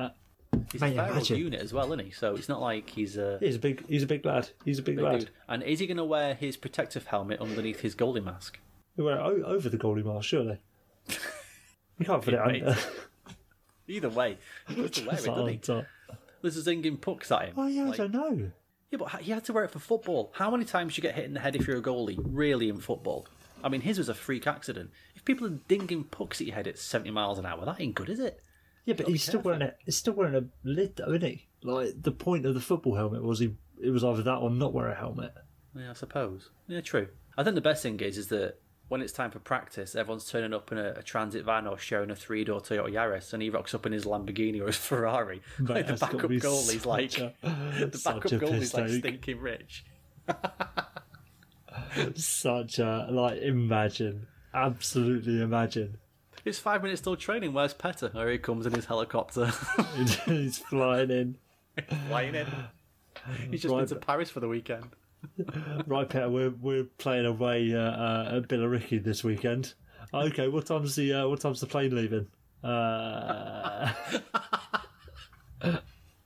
that. He's Mate, a feral unit as well, isn't he? So it's not like he's a. He's a big. He's a big lad. He's a big, big lad. Dude. And is he going to wear his protective helmet underneath his goalie mask? He'll wear it over the goalie mask, surely. You can't put it on. Either way, he has to wear it, doesn't he? There's a zinging pucks at him. Oh, yeah, like, I don't know. Yeah, but he had to wear it for football. How many times do you get hit in the head if you're a goalie, really, in football? I mean, his was a freak accident. If people are dinging pucks at your head at seventy miles an hour, that ain't good, is it? Yeah, but he's still, wearing a, he's still wearing a lid, though, isn't he? Like, the point of the football helmet was he, it was either that or not wear a helmet. Yeah, I suppose. Yeah, true. I think the best thing is, is that when it's time for practice, everyone's turning up in a, a transit van or sharing a three-door Toyota Yaris, and he rocks up in his Lamborghini or his Ferrari. Mate, like the backup goalie's like a, the backup goalie's like stinking rich. Such a, like, imagine. Absolutely imagine. It's five minutes till training. Where's Petr? Oh, he comes in his helicopter. He's flying in. He's flying in. He's just right, been to Paris for the weekend. Right, Petr, we're, we're playing away uh, uh, at Billericay this weekend. Okay, what time's the uh, what time's the plane leaving? Uh...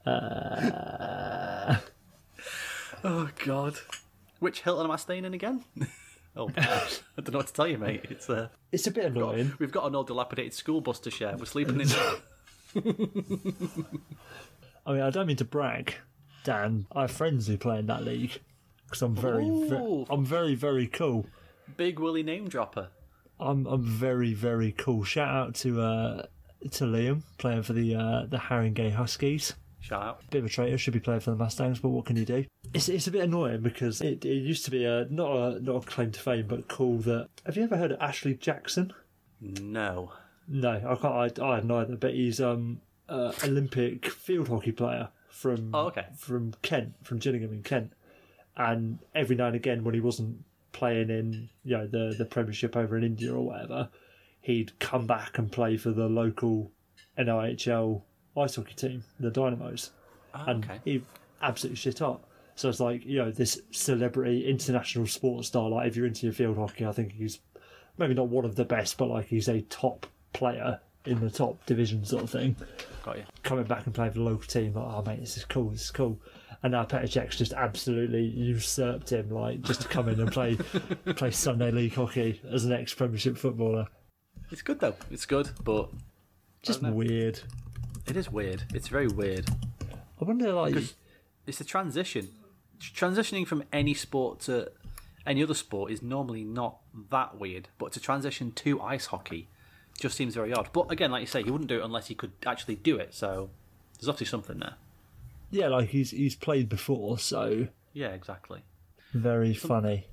uh... Oh, God. Which Hilton am I staying in again? Oh, I don't know what to tell you, mate. It's a, it's a bit annoying. Got, we've got an old dilapidated school bus to share. We're sleeping in that. I mean, I don't mean to brag, Dan. I have friends who play in that league because I'm very, ve- I'm very, very cool. Big Willie name dropper. I'm, I'm very, very cool. Shout out to uh, to Liam playing for the uh, the Haringey Huskies. Shout out. Bit of a traitor, should be playing for the Mustangs, but what can you do? It's it's a bit annoying because it, it used to be a not a not a claim to fame, but cool that. Have you ever heard of Ashley Jackson? No, no, I can't. I I hadn't either. But he's um uh, Olympic field hockey player from oh, okay. from Kent, from Gillingham in Kent, and every now and again when he wasn't playing in you know the the Premiership over in India or whatever, he'd come back and play for the local N I H L ice hockey team, the Dynamos. Oh, and okay. He absolutely shit up. So it's like, you know, this celebrity international sports star, like if you're into your field hockey, I think he's maybe not one of the best, but like he's a top player in the top division sort of thing. Got you. Coming back and playing for the local team, like, oh mate, this is cool, this is cool. And now Petr Cech's just absolutely usurped him, like just to come in and play play Sunday league hockey as an ex-Premiership footballer. It's good though, it's good, but... Just weird. It is weird. It's very weird. I wonder, like... It's a transition. Transitioning from any sport to any other sport is normally not that weird, but to transition to ice hockey just seems very odd. But again, like you say, he wouldn't do it unless he could actually do it, so there's obviously something there. Yeah, like he's he's played before, so... Yeah, exactly. Very so, funny.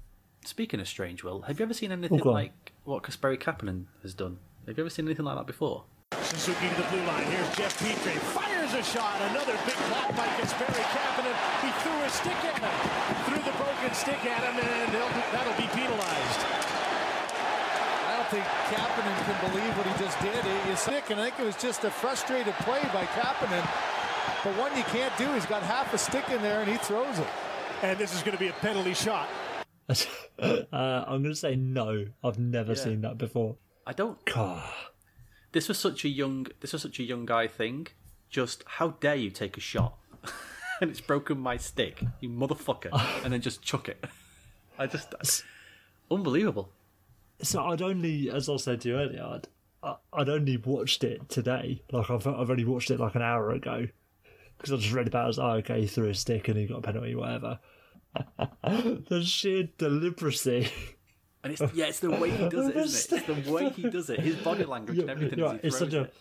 Speaking of strange, Will, have you ever seen anything oh, like what Kasperi Kapanen has done? Have you ever seen anything like that before? Suzuki to the blue line. Here's Jeff Petry. Fires a shot. Another big block by Kasperi Kapanen. He threw his stick at him. Threw the broken stick at him, and that'll be penalized. I don't think Kapanen can believe what he just did. He is sick, and I think it was just a frustrated play by Kapanen. But one you can't do. He's got half a stick in there, and he throws it. And this is going to be a penalty shot. uh, I'm going to say no. I've never yeah. seen that before. I don't... God. This was such a young, this was such a young guy thing. Just how dare you take a shot and it's broken my stick, you motherfucker, and then just chuck it. I just it's, unbelievable. So I'd only, as I said to you earlier, I'd, I, I'd only watched it today. Like I've I've only watched it like an hour ago because I just read about it as oh, okay, he threw his stick and he got a penalty, whatever. The sheer deliberacy. And it's, yeah, it's the way he does it, isn't it? It's the way he does it. His body language and everything right, is such a it.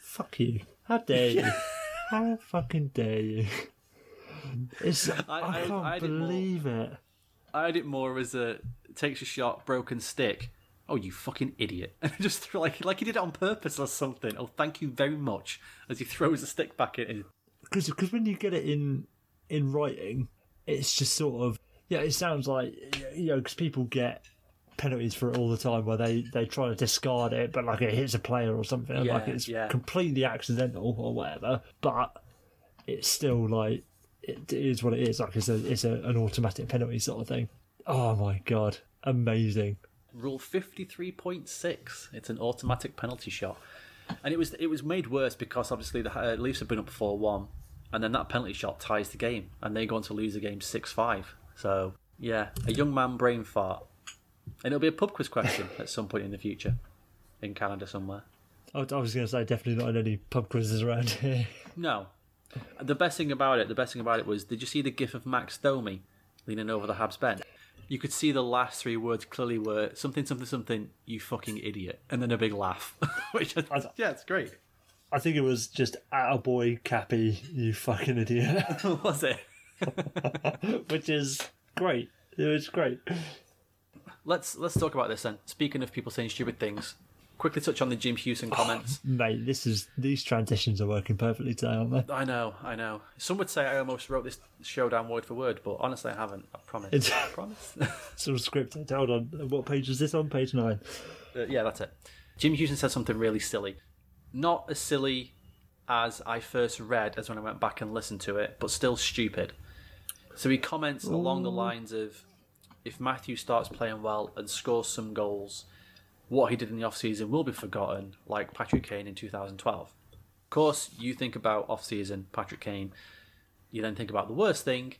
Fuck you! How dare you? How fucking dare you? It's I, I, I can't I believe it, more, it. I had it more as a takes a shot, broken stick. Oh, you fucking idiot! And just like like he did it on purpose or something. Oh, thank you very much. As he throws the stick back at him. Because because when you get it in in writing, it's just sort of yeah. It sounds like you know because people get penalties for it all the time where they, they try to discard it but like it hits a player or something yeah, like it's yeah. completely accidental or whatever, but it's still like it is what it is, like it's a, it's a, an automatic penalty sort of thing. Oh my god, amazing. Rule fifty-three point six, it's an automatic penalty shot, and it was it was made worse because obviously the uh, Leafs have been up four one and then that penalty shot ties the game and they go on to lose the game six five, so yeah, a young man brain fart. And it'll be a pub quiz question at some point in the future, in Canada somewhere. I was going to say definitely not in any pub quizzes around here. No, the best thing about it, the best thing about it was, did you see the gif of Mark Stone leaning over the Habs bench? You could see the last three words clearly were something, something, something. You fucking idiot, and then a big laugh. Which I, yeah, it's great. I think it was just attaboy, Cappy, you fucking idiot. Was it? Which is great. It was great. Let's let's talk about this then. Speaking of people saying stupid things, quickly touch on the Jim Hewson comments. Oh, mate, this is these transitions are working perfectly today, aren't they? I know, I know. Some would say I almost wrote this show down word for word, but honestly, I haven't. I promise. It's, I promise. It's all scripted. Hold on. What page is this on? Page nine. Uh, yeah, that's it. Jim Hewson said something really silly. Not as silly as I first read, as when I went back and listened to it, but still stupid. So he comments Ooh. along the lines of, if Matthews starts playing well and scores some goals, what he did in the off-season will be forgotten, like Patrick Kane in two thousand twelve. Of course, you think about off-season Patrick Kane, you then think about the worst thing,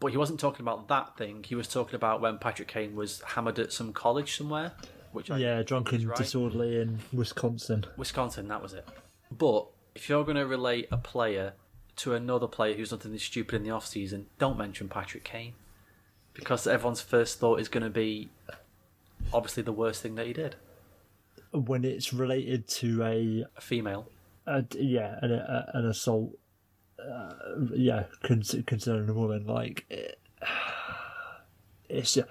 but he wasn't talking about that thing. He was talking about when Patrick Kane was hammered at some college somewhere. Which I yeah, drunk and right. disorderly in Wisconsin. Wisconsin, that was it. But if you're going to relate a player to another player who's done something stupid in the off-season, don't mention Patrick Kane, because everyone's first thought is going to be obviously the worst thing that he did. When it's related to a... A female. A, yeah, an, a, an assault. Uh, yeah, con- concerning a woman. Like, it, it's just,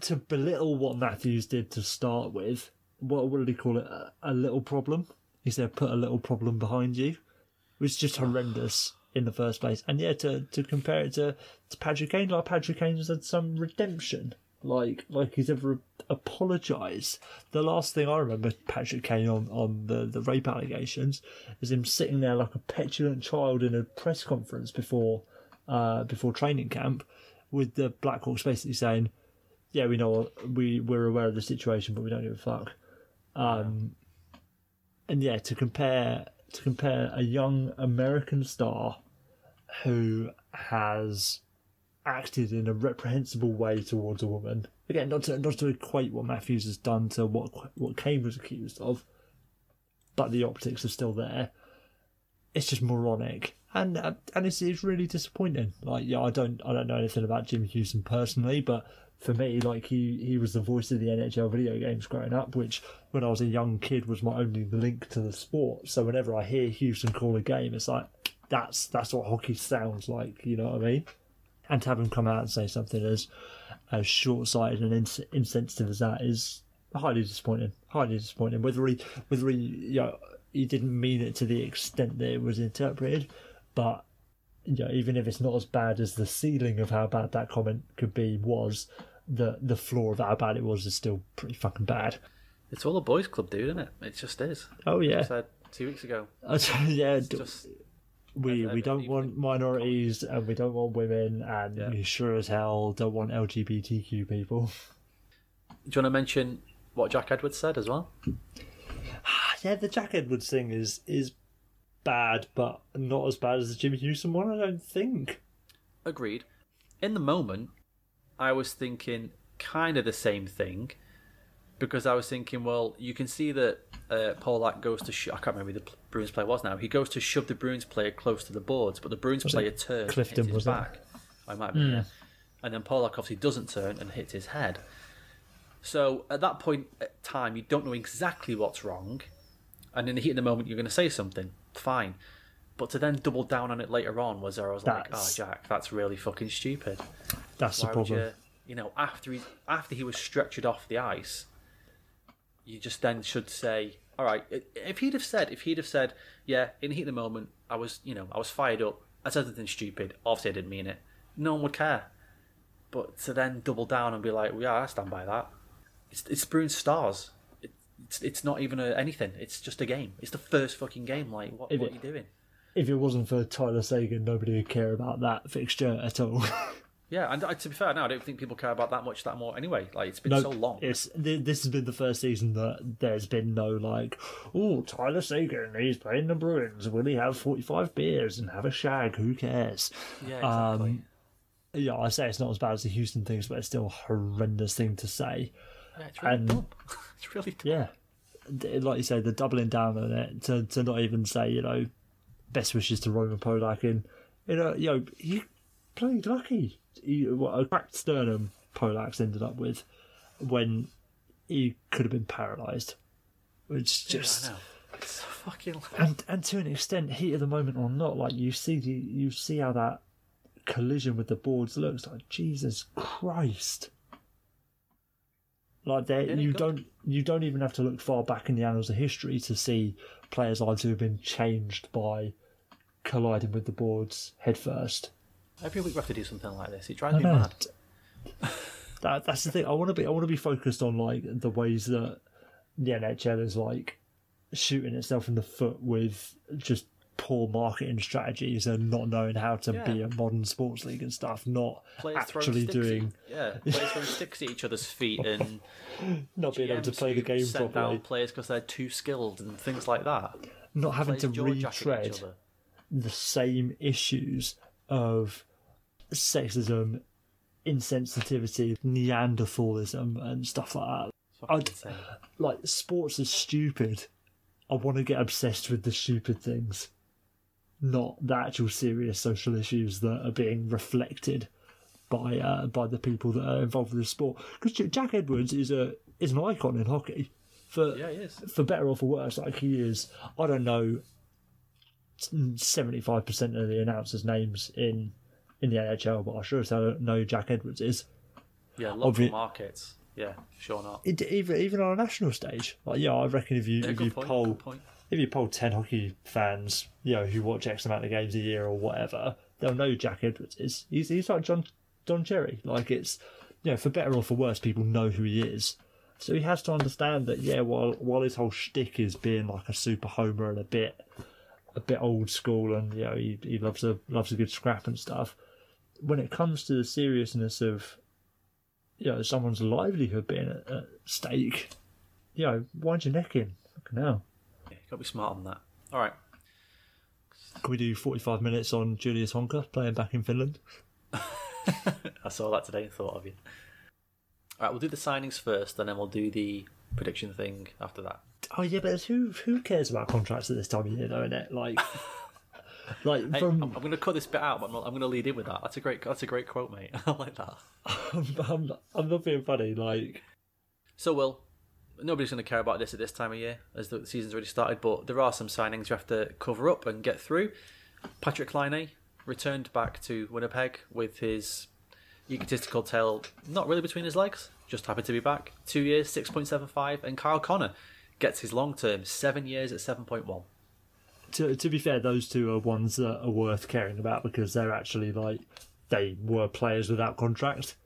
to belittle what Matthews did to start with, what, what did he call it? A, a little problem? He said, put a little problem behind you. It was just horrendous in the first place. And yeah, to, to compare it to, to Patrick Kane, like Patrick Kane has had some redemption. Like, like he's ever apologised. The last thing I remember Patrick Kane on, on the, the rape allegations is him sitting there like a petulant child in a press conference before uh, before training camp with the Blackhawks basically saying, yeah, we know, we, we're aware of the situation, but we don't give a fuck. Um, and yeah, to compare to compare a young American star who has acted in a reprehensible way towards a woman. Again, not to, not to equate what Matthews has done to what what Kane was accused of, but the optics are still there. It's just moronic, and and it's, it's really disappointing. Like, yeah, I don't I don't know anything about Jim Hewson personally, but for me, like he, he was the voice of the N H L video games growing up, which when I was a young kid was my only link to the sport. So whenever I hear Hewson call a game, it's like that's that's what hockey sounds like. You know what I mean? And to have him come out and say something as as short-sighted and ins- insensitive as that is highly disappointing. Highly disappointing. Whether he, whether he, you know, he didn't mean it to the extent that it was interpreted, but you know, even if it's not as bad as the ceiling of how bad that comment could be was, the the floor of how bad it was is still pretty fucking bad. It's all a boys' club, dude, isn't it? It just is. Oh yeah. I said two weeks ago. yeah. It's just... We we don't want minorities and we don't want women and yeah. we sure as hell don't want L G B T Q people. Do you want to mention what Jack Edwards said as well? Yeah, the Jack Edwards thing is is bad, but not as bad as the Jim Hewson one, I don't think. Agreed. In the moment, I was thinking kind of the same thing, because I was thinking, well, you can see that uh, Polak goes to... Sh- I can't remember who the Bruins player was now. He goes to shove the Bruins player close to the boards, but the Bruins was player turns and hits his back. It? I might be, mm. yeah. And then Polak obviously doesn't turn and hits his head. So at that point in time, you don't know exactly what's wrong, and in the heat of the moment, you're going to say something. Fine. But to then double down on it later on was where I was that's... like, oh, Jack, that's really fucking stupid. That's Why the problem. You, you know, after he, after he was stretchered off the ice... You just then should say, all right, if he'd have said, if he'd have said, yeah, in the heat of the moment, I was, you know, I was fired up. I said something stupid. Obviously, I didn't mean it. No one would care. But to then double down and be like, well, yeah, I stand by that. It's it's Bruins stars. It, it's it's not even a, anything. It's just a game. It's the first fucking game. Like, what, what it, are you doing? If it wasn't for Tyler Seguin, nobody would care about that fixture at all. Yeah, and to be fair, now I don't think people care about that much that more anyway. Like, it's been no, so long. It's, this has been the first season that there's been no, like, oh, Tyler Seguin, he's playing the Bruins. Will he have forty-five beers and have a shag? Who cares? Yeah, exactly. Um, yeah, I say it's not as bad as the Hewson things, but it's still a horrendous thing to say. Yeah, it's really and, dumb. It's really dumb. Yeah. Like you say, the doubling down on it, to, to not even say, you know, best wishes to Roman Polak in, you know, you know, you played lucky. He, what a cracked sternum Polak's ended up with when he could have been paralysed. Which just yeah, I know. It's so fucking loud. and and to an extent, heat of the moment or not, like you see the, you see how that collision with the boards looks like. Jesus Christ! Like there, you don't you don't even have to look far back in the annals of history to see players' lives who have been changed by colliding with the boards headfirst. Every week we have to do something like this. It drives me mad. That, that's the thing. I want to be. I want to be focused on like the ways that the N H L is like shooting itself in the foot with just poor marketing strategies and not knowing how to yeah. be a modern sports league and stuff. Not players actually doing. At, yeah, players throwing sticks at each other's feet and not being G Ms able to play the game properly. Down players because they're too skilled and things like that. Not having players to retread the same issues of sexism, insensitivity, Neanderthalism, and stuff like that. Like, sports is stupid. I want to get obsessed with the stupid things, not the actual serious social issues that are being reflected by uh, by the people that are involved with the sport. Because Jack Edwards is a is an icon in hockey, for yeah, he is. For better or for worse. Like, he is. I don't know. Seventy-five percent of the announcers' names in in the N H L, but I sure as hell know Jack Edwards is. Yeah, local Obvi- markets. Yeah, sure not. It, even even on a national stage, like yeah, I reckon if you yeah, if you point, poll if you poll ten hockey fans, you know, who watch X amount of games a year or whatever, they'll know Jack Edwards is. He's he's like John Don Cherry. Like, it's, you know, for better or for worse, people know who he is. So he has to understand that yeah, while while his whole shtick is being like a super homer and a bit. a bit old school, and you know, he, he loves a loves a good scrap and stuff. When it comes to the seriousness of, you know, someone's livelihood being at, at stake, you know, wind your neck in. Fucking hell. Yeah, you've got to be smart on that. All right. Can we do forty-five minutes on Julius Honka playing back in Finland? I saw that today and thought of you. All right, we'll do the signings first, and then we'll do the prediction thing after that. Oh yeah, but who who cares about contracts at this time of year, though, innit? Like, like hey, from... I'm, I'm going to cut this bit out, but I'm, I'm going to lead in with that. That's a great, that's a great quote, mate. I like that. I'm, I'm, I'm not being funny, like. So, Will, nobody's going to care about this at this time of year, as the season's already started. But there are some signings you have to cover up and get through. Patrick Laine returned back to Winnipeg with his egotistical tail not really between his legs. Just happy to be back. Two years, six point seven five, and Kyle Connor gets his long-term, seven years at seven point one. To to be fair, those two are ones that are worth caring about because they're actually, like, they were players without contract.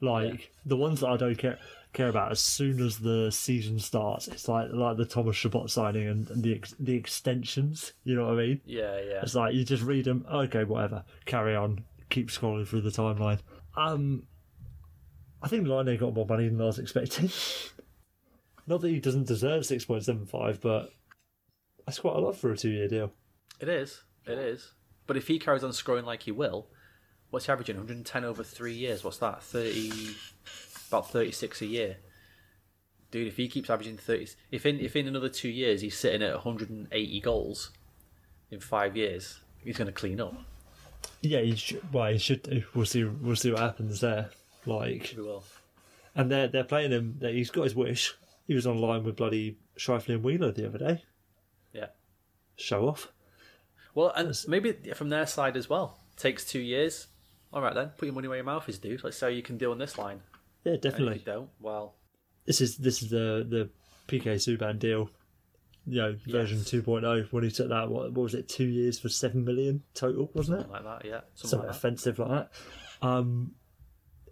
Like, yeah. The ones that I don't care care about, as soon as the season starts, it's like like the Thomas Chabot signing and, and the ex, the extensions, you know what I mean? Yeah, yeah. It's like, you just read them, okay, whatever, carry on, keep scrolling through the timeline. Um, I think Laine got more money than I was expecting. Not that he doesn't deserve six point seven five, but that's quite a lot for a two-year deal. It is. It is. But if he carries on scoring like he will, what's he averaging? one hundred ten over three years. What's that? thirty, about thirty-six a year. Dude, if he keeps averaging thirty... If in if in another two years he's sitting at one hundred eighty goals in five years, he's going to clean up. Yeah, he should, well, he should do. We'll see, we'll see what happens there. Like, we will. And they're, they're playing him. He's got his wish. He was online with bloody Shifley and Wheeler the other day. Yeah. Show off. Well, and maybe from their side as well. Takes two years. All right, then. Put your money where your mouth is, dude. Let's see how you can do on this line. Yeah, definitely. And if you don't, well... This is this is the, the P K Subban deal. You know, version yes. two point oh, when he took that, what, what was it, two years for seven million dollars total, wasn't it? Something like that, yeah. Something, Something like offensive that. like that. Um...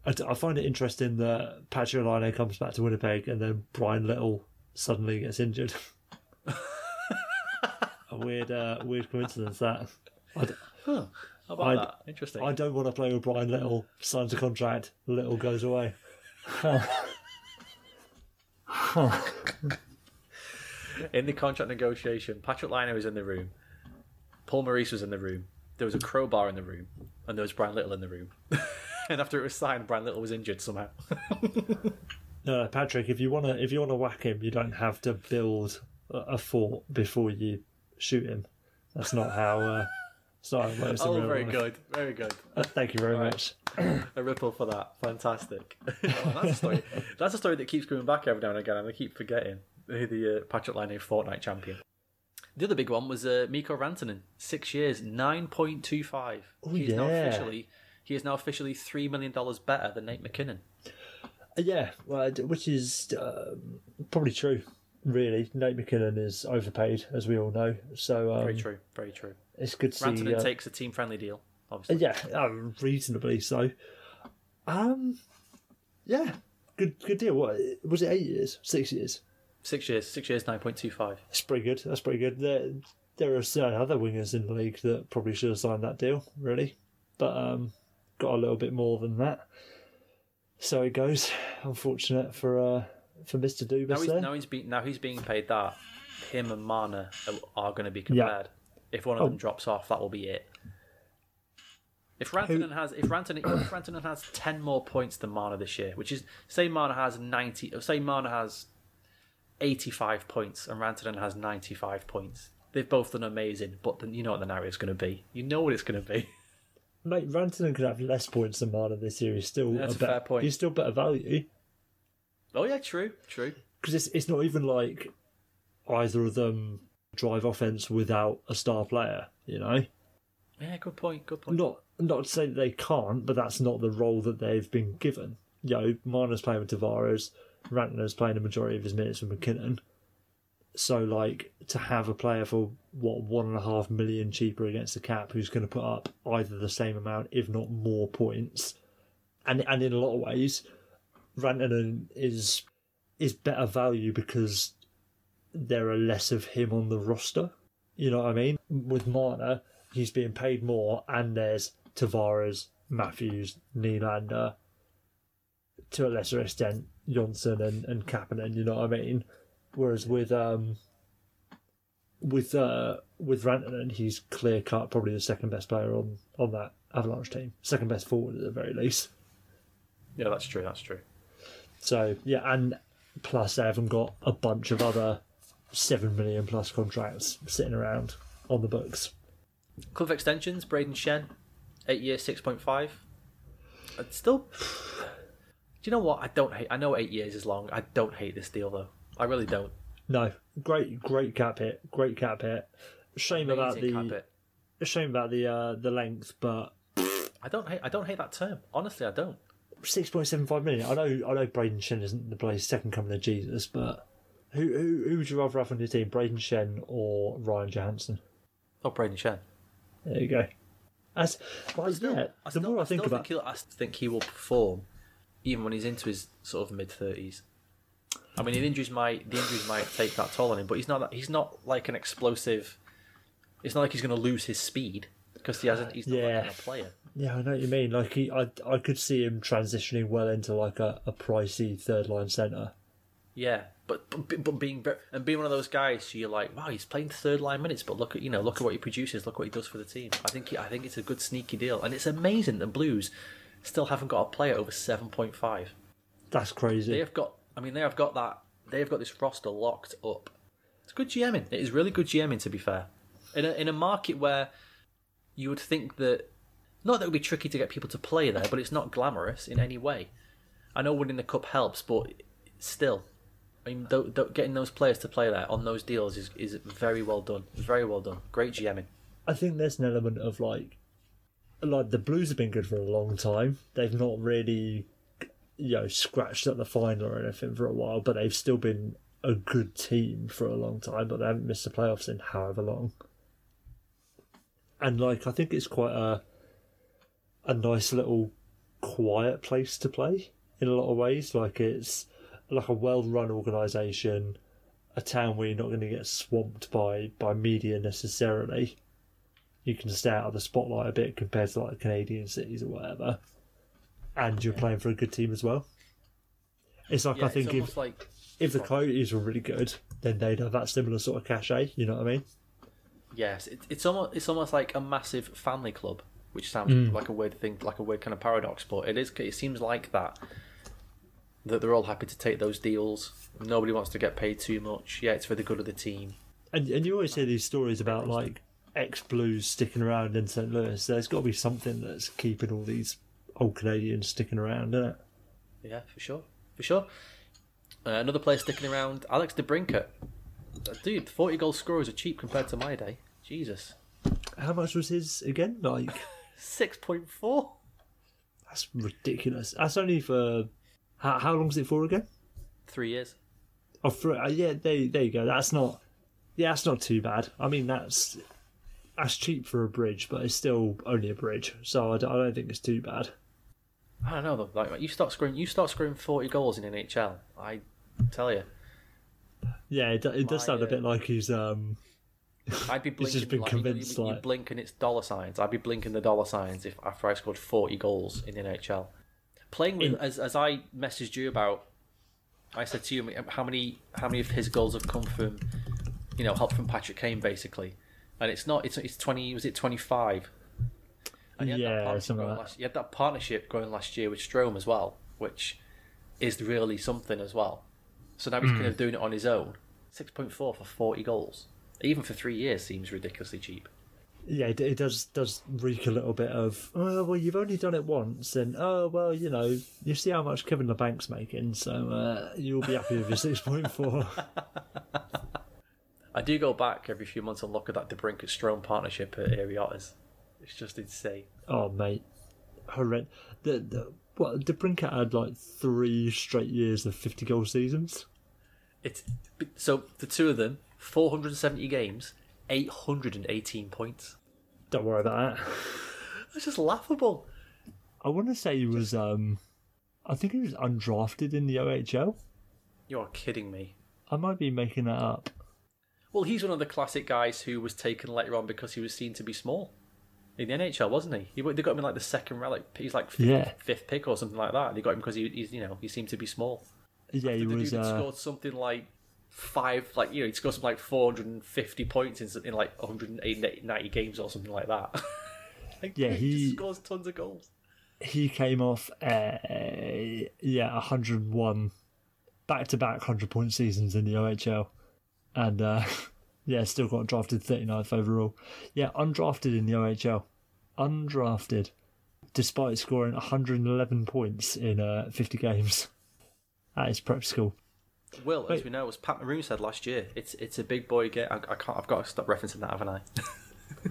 I, I find it interesting that Patrick Laine comes back to Winnipeg and then Brian Little suddenly gets injured. A weird uh, weird coincidence, that. I d- huh. How about I, that? Interesting. I don't want to play with Brian Little, signs a contract, Little goes away. In the contract negotiation, Patrick Laine was in the room. Paul Maurice was in the room. There was a crowbar in the room. And there was Brian Little in the room. And after it was signed, Brian Little was injured somehow. No, Patrick, if you want to if you want to whack him, you don't have to build a fort before you shoot him. That's not how... Uh, sorry, that's oh, very life. good. Very good. Uh, thank you very All much. Right. A ripple for that. Fantastic. Oh, that's, a story. That's a story that keeps coming back every now and again, and I keep forgetting who the uh, Patrick Laine Fortnite champion. The other big one was uh, Mikko Rantanen. Six years, nine point two five. Oh, He's yeah. now officially... He is now officially three million dollars better than Nate McKinnon. Yeah, well, which is uh, probably true, really. Nate McKinnon is overpaid, as we all know. So um, Very true, very true. It's good to Rantanen see... Rantanen uh, takes a team-friendly deal, obviously. Yeah, um, reasonably so. Um, Yeah, good good deal. What was it, eight years? Six years? Six years, six years, nine point two five. That's pretty good, that's pretty good. There, there are certain other wingers in the league that probably should have signed that deal, really. But um, got a little bit more than that. So it goes. Unfortunate for uh, for Mister Dubas now he's, there. Now he's, be, now he's being paid that. Him and Marner are going to be compared. Yeah. If one of oh. them drops off, that will be it. If Rantanen has if Rantanen if Rantanen has ten more points than Marner this year, which is say Marner has ninety, or say Marner has eighty-five points and Rantanen has ninety-five points. They've both done amazing, but then you know what the narrative's going to be. You know what it's going to be. Mate, Rantanen could have less points than Marner this year. He's still That's a, a fair better, point. He's still better value. Oh yeah, true, true. Because it's it's not even like either of them drive offense without a star player. You know. Yeah, good point. Good point. Not not to say that they can't, but that's not the role that they've been given. You know, Marner's playing with Tavares. Rantanen's playing the majority of his minutes with McKinnon. So, like, to have a player for, what, one and a half million cheaper against the cap who's going to put up either the same amount, if not more points. And and in a lot of ways, Rantanen is, is better value because there are less of him on the roster. You know what I mean? With Marner, he's being paid more, and there's Tavares, Matthews, Nylander, to a lesser extent, Johnson and, and Kapanen, you know what I mean? Whereas with um, with uh, with Rantanen, he's clear cut probably the second best player on, on that Avalanche team, second best forward at the very least. Yeah, that's true. That's true. So yeah, and plus they haven't got a bunch of other seven million plus contracts sitting around on the books. Club extensions: Braden Shen, eight year, six point five. Still, do you know what? I don't hate. I know eight years is long. I don't hate this deal though. I really don't. No, great, great cap hit, great cap hit. Shame Amazing about the, shame about the uh, the length, but I don't hate. I don't hate that term. Honestly, I don't. Six point seven five million. I know. I know. Braden Shen isn't the player's second coming of Jesus, but who who who would you rather have on your team, Braden Shen or Ryan Johansson? Oh, Braden Shen. There you go. As like, still, yeah, I still, the more I think I about, think I think he will perform, even when he's into his sort of mid thirties. I mean, the injuries might the injuries might take that toll on him, but he's not he's not like an explosive. It's not like he's going to lose his speed because he hasn't. He's not yeah. like kind of player. Yeah, I know what you mean. Like he, I, I could see him transitioning well into like a, a pricey third line centre. Yeah, but, but but being and being one of those guys, so you're like, wow, he's playing third line minutes, but look at you know look at what he produces, look what he does for the team. I think he, I think it's a good sneaky deal, and it's amazing the Blues still haven't got a player over seven point five. That's crazy. They have got. I mean, they have got that. They have got this roster locked up. It's good GMing. It is really good GMing, to be fair. In a in a market where you would think that not that it would be tricky to get people to play there, but it's not glamorous in any way. I know winning the cup helps, but still, I mean, th- th- getting those players to play there on those deals is is very well done. Very well done. Great GMing. I think there's an element of like, like the Blues have been good for a long time. They've not really. You know, scratched at the final or anything for a while, but they've still been a good team for a long time, but they haven't missed the playoffs in however long. And, like, I think it's quite a a nice little quiet place to play in a lot of ways. Like, it's like a well-run organisation, a town where you're not going to get swamped by, by media necessarily. You can stay out of the spotlight a bit compared to, like, Canadian cities or whatever. And you're yeah. playing for a good team as well. It's like yeah, I think if like, if the Coyotes were really good, then they'd have that similar sort of cachet. You know what I mean? Yes, it, it's almost it's almost like a massive family club, which sounds mm. like a weird thing, like a weird kind of paradox. But it is. It seems like that that they're all happy to take those deals. Nobody wants to get paid too much. Yeah, it's for the good of the team. And and you always hear these stories about like ex-Blues sticking around in Saint Louis. There's got to be something that's keeping all these. Old Canadians sticking around, isn't it? Yeah, for sure, for sure. Uh, another player sticking around, Alex DeBrincat. Dude, forty goal scorers are cheap compared to my day. Jesus. How much was his again? Like six point four. That's ridiculous. That's only for How, how long is it for again? Three years. Oh, for, uh, yeah. There, there you go. That's not. Yeah, that's not too bad. I mean, that's that's cheap for a bridge, but it's still only a bridge, so I don't, I don't think it's too bad. I don't know though. Like you start scoring, you start scoring forty goals in N H L. I tell you. Yeah, it, it does My, sound a bit like he's. Um, I'd be blinking. He's just been like, convinced. You, you, you like... blink and it's dollar signs. I'd be blinking the dollar signs if after I scored forty goals in N H L. Playing with in... as as I messaged you about, I said to you how many how many of his goals have come from, you know, help from Patrick Kane basically, and it's not it's it's twenty was it twenty five. Yeah, something like that. Last, you had that partnership going last year with Strome as well, which is really something as well. So now he's mm. kind of doing it on his own. six point four for forty goals, even for three years, seems ridiculously cheap. Yeah, it, it does does reek a little bit of, oh, well, you've only done it once, and, oh, well, you know, you see how much Kevin LeBanc's making, so uh, you'll be happy with your six point four. I do go back every few months and look at that DeBrincat-Strome partnership at Ariotas. It's just insane. Oh, mate. Horrend. The, the, what, DeBrincat had like three straight years of fifty-goal seasons. It's so the two of them, four hundred seventy games, eight hundred eighteen points. Don't worry about that. That's just laughable. I want to say he was, um, I think he was undrafted in the O H L. You're kidding me. I might be making that up. Well, he's one of the classic guys who was taken later on because he was seen to be small. In the N H L, wasn't he? He they got him in like the second round. Like, he's like fifth, yeah. fifth pick or something like that. They got him because he, he's you know he seemed to be small. Yeah, he the was. Dude uh... scored something like five, like you know, he scored something like four hundred and fifty points in, in like one hundred and ninety games or something like that. Like, yeah, dude, he, he just scores tons of goals. He came off a yeah one hundred and one back to back hundred point seasons in the O H L, and uh, yeah, still got drafted thirty-ninth overall. Yeah, undrafted in the O H L. Undrafted, despite scoring one hundred eleven points in uh, fifty games. That is prep school. Will, Wait. as we know, as Pat Maroon said last year, it's it's a big boy game. I, I can't. I've got to stop referencing that, haven't I?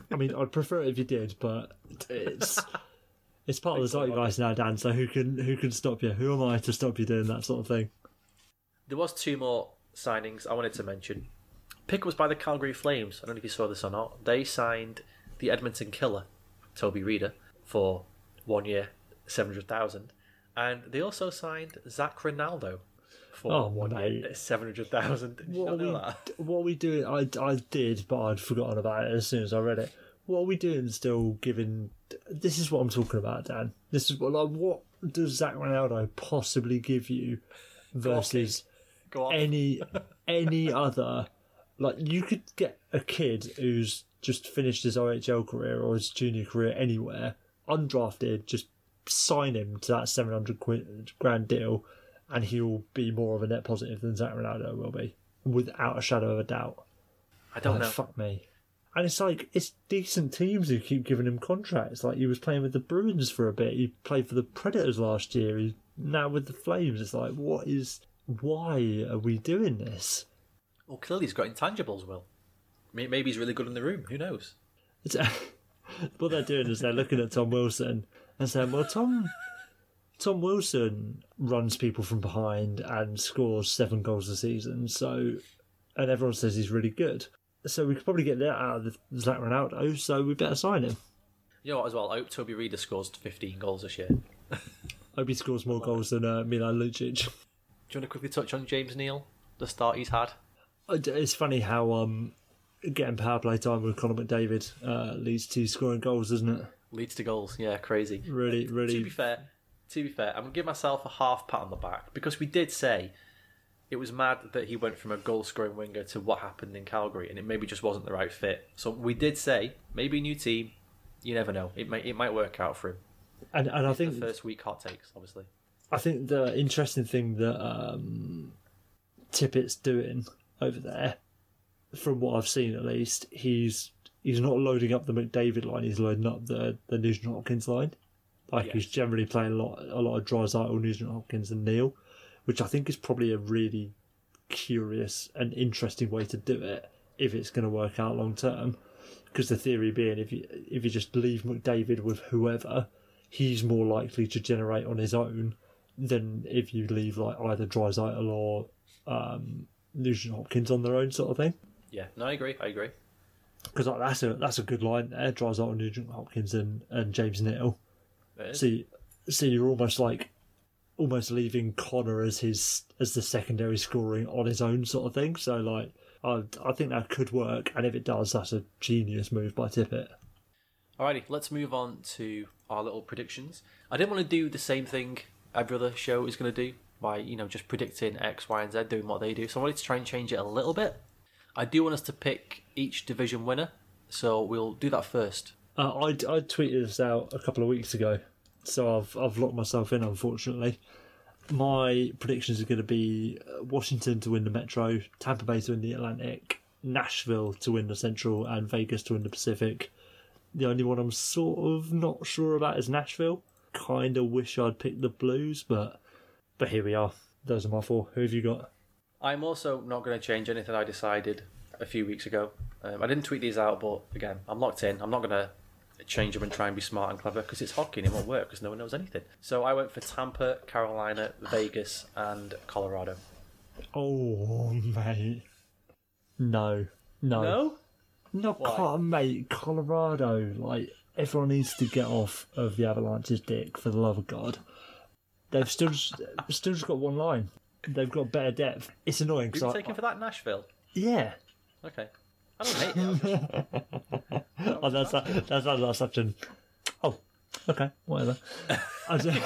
I mean, I'd prefer it if you did, but it's it's part of the zeitgeist now, Dan. So who can who can stop you? Who am I to stop you doing that sort of thing? There was two more signings I wanted to mention. Pick was by the Calgary Flames. I don't know if you saw this or not. They signed the Edmonton Killer, Toby Reeder, for one year, seven hundred thousand. And they also signed Zach Rinaldo for oh, one mate. year, seven hundred thousand. Did you not know that? What are we doing? I, I did, but I'd forgotten about it as soon as I read it. What are we doing still giving... This is what I'm talking about, Dan. This is what, like, what does Zach Rinaldo possibly give you versus Go on. Go on. any any other... Like, you could get a kid who's just finished his O H L career or his junior career anywhere, undrafted, just sign him to that seven hundred grand deal, and he'll be more of a net positive than Zach Ronaldo will be, without a shadow of a doubt. I don't like, know. Fuck me. And it's like, it's decent teams who keep giving him contracts. Like, he was playing with the Bruins for a bit, he played for the Predators last year, he's now with the Flames. It's like, what is, why are we doing this? Well, clearly he's got intangibles, Will. Maybe he's really good in the room. Who knows? What they're doing is they're looking at Tom Wilson and saying, well, Tom Tom Wilson runs people from behind and scores seven goals a season, so and everyone says he's really good. So we could probably get that out of Zach Ronaldo, so we better sign him. You know what, as well, I hope Toby Reeder scores fifteen goals this year. I hope he scores more goals than uh, Milan Lucic. Do you want to quickly touch on James Neal, the start he's had? It's funny how um, getting power play time with Connor McDavid uh, leads to scoring goals, doesn't it? Leads to goals, yeah, crazy. Really, really. To be fair, to be fair, I'm gonna give myself a half pat on the back because we did say it was mad that he went from a goal-scoring winger to what happened in Calgary, and it maybe just wasn't the right fit. So we did say maybe new team, you never know. It might it might work out for him. And and I think the first week hot takes, obviously. I think the interesting thing that um, Tippett's doing over there, from what I've seen at least, he's he's not loading up the McDavid line, he's loading up the, the Nugent-Hopkins line. Like, yes. He's generally playing a lot a lot of Draisaitl, Nugent-Hopkins and Neal, which I think is probably a really curious and interesting way to do it if it's going to work out long term. Because the theory being, if you, if you just leave McDavid with whoever, he's more likely to generate on his own than if you leave like either Draisaitl or um, Nugent Hopkins on their own sort of thing. Yeah, no, I agree. I agree. Because like, that's a that's a good line there, Draisaitl, Nugent Hopkins, and, and James Neal. See, so you're almost like almost leaving Connor as his as the secondary scoring on his own sort of thing. So like, I I think that could work, and if it does, that's a genius move by Tippett. Alrighty, let's move on to our little predictions. I didn't want to do the same thing every other show is going to do by, you know, just predicting X, Y, and Z, doing what they do. So I wanted to try and change it a little bit. I do want us to pick each division winner, so we'll do that first. Uh, I, I tweeted this out a couple of weeks ago, so I've I've locked myself in, unfortunately. My predictions are going to be Washington to win the Metro, Tampa Bay to win the Atlantic, Nashville to win the Central, and Vegas to win the Pacific. The only one I'm sort of not sure about is Nashville. Kind of wish I'd picked the Blues, but but here we are. Those are my four. Who have you got? I'm also not going to change anything I decided a few weeks ago. Um, I didn't tweet these out, but again, I'm locked in. I'm not going to change them and try and be smart and clever because it's hockey and it won't work because no one knows anything. So I went for Tampa, Carolina, Vegas, and Colorado. Oh, mate. No. No? No? No, can't, mate. Colorado, like, everyone needs to get off of the Avalanche's dick, for the love of God. They've still just, still just got one line. They've got better depth. It's annoying. You're taking I, for that Nashville? Yeah. Okay. I don't hate it. Just... oh, that's that, that's like such an... Oh, okay, whatever. I just...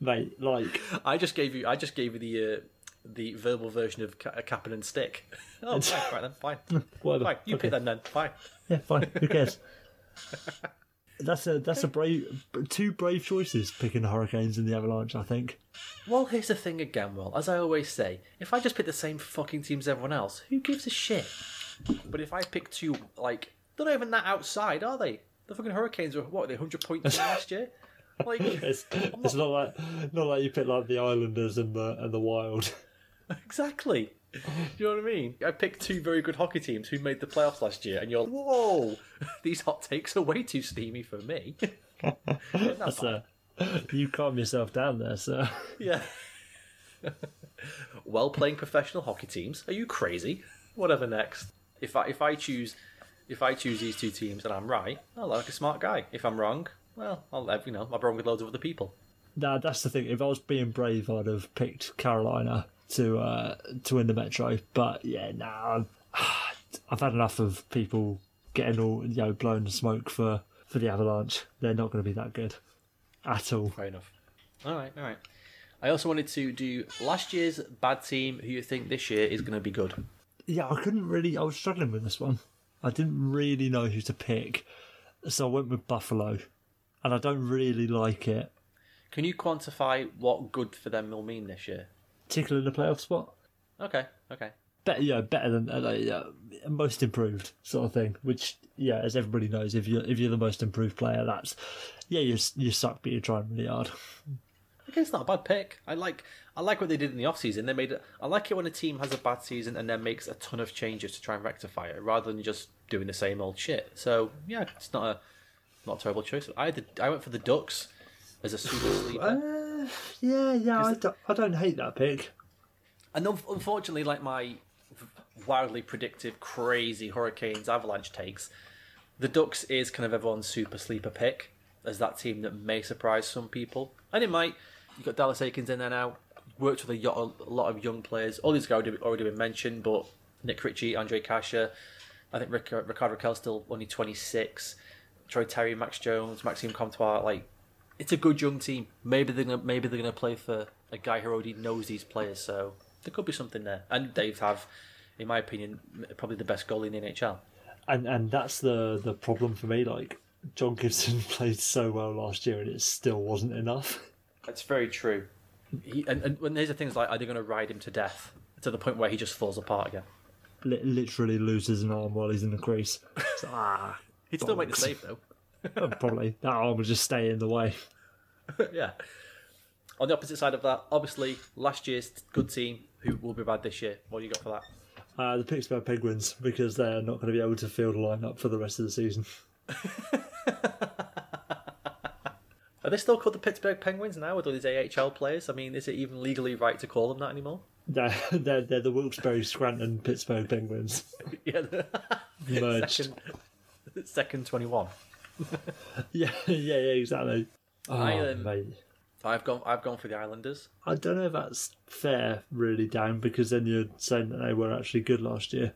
Mate, like... I just gave you I just gave you the... Uh... the verbal version of a cap and stick. Oh, fine, right then, fine. Whatever. Fine, you okay. Pick them then, fine. Yeah, fine, who cares? that's a that's a brave, two brave choices, picking the Hurricanes and the Avalanche, I think. Well, here's the thing again, Will, as I always say, if I just pick the same fucking teams as everyone else, who gives a shit? But if I pick two, like, they're not even that outside, are they? The fucking Hurricanes were, what, they one hundred points last year? Like, it's not... it's not like not like you pick like the Islanders and the, and the Wild. Exactly. Do you know what I mean? I picked two very good hockey teams who made the playoffs last year, and you're like, whoa, these hot takes are way too steamy for me. That's a, you calm yourself down there, sir. Yeah. Well, playing professional hockey teams, are you crazy? Whatever next. If I if I choose if I choose these two teams and I'm right, I'll look like a smart guy. If I'm wrong, well, I'll have, you know, I'm wrong with loads of other people. Nah, that's the thing. If I was being brave, I'd have picked Carolina to uh, to win the Metro. But yeah, nah, I've, I've had enough of people getting all, you know, blowing the smoke for, for the Avalanche. They're not going to be that good at all. Fair enough. All right, all right. I also wanted to do last year's bad team who you think this year is going to be good. Yeah, I couldn't really... I was struggling with this one. I didn't really know who to pick. So I went with Buffalo. And I don't really like it. Can you quantify what good for them will mean this year? Particularly in the playoff spot. Okay, okay. Better, yeah, better than uh, uh, most improved sort of thing. Which, yeah, as everybody knows, if you're if you're the most improved player, that's yeah, you you suck, but you're trying really hard. Okay, it's not a bad pick. I like I like what they did in the off season. They made it, I like it when a team has a bad season and then makes a ton of changes to try and rectify it, rather than just doing the same old shit. So yeah, it's not a Not a terrible choice. I did, I went for the Ducks as a super sleeper. Uh, yeah, yeah, I don't, I don't hate that pick. And unfortunately, like my wildly predictive, crazy Hurricanes Avalanche takes, the Ducks is kind of everyone's super sleeper pick as that team that may surprise some people. And it might. You've got Dallas Eakins in there now. Worked with a lot of young players. All these guys have already been mentioned, but Nick Ritchie, Andre Kasha, I think Rick, Ricardo Raquel's still only twenty-six. Troy Terry, Max Jones, Maxime Comtois, like, it's a good young team. Maybe they're gonna, maybe they're gonna play for a guy who already knows these players, so there could be something there. And they have, in my opinion, probably the best goalie in the N H L. And and that's the the problem for me. Like, John Gibson played so well last year, and it still wasn't enough. That's very true. He, and and when there's the things like, are they gonna ride him to death to the point where he just falls apart again? L- literally loses an arm while he's in the crease. It's, ah. He'd still make the save, though. Oh, probably. That arm would just stay in the way. Yeah. On the opposite side of that, obviously, last year's good team, who will be bad this year. What do you got for that? Uh, the Pittsburgh Penguins, because they're not going to be able to field a lineup for the rest of the season. Are they still called the Pittsburgh Penguins now with all these A H L players? I mean, is it even legally right to call them that anymore? No, they're, they're the Wilkes-Barre, Scranton, Pittsburgh Penguins. Yeah, merged. Second, second twenty-one. yeah, yeah, yeah, exactly. Oh, I, um, mate. I've gone. I've gone for the Islanders. I don't know if that's fair, really, Dan, because then you're saying that they were actually good last year.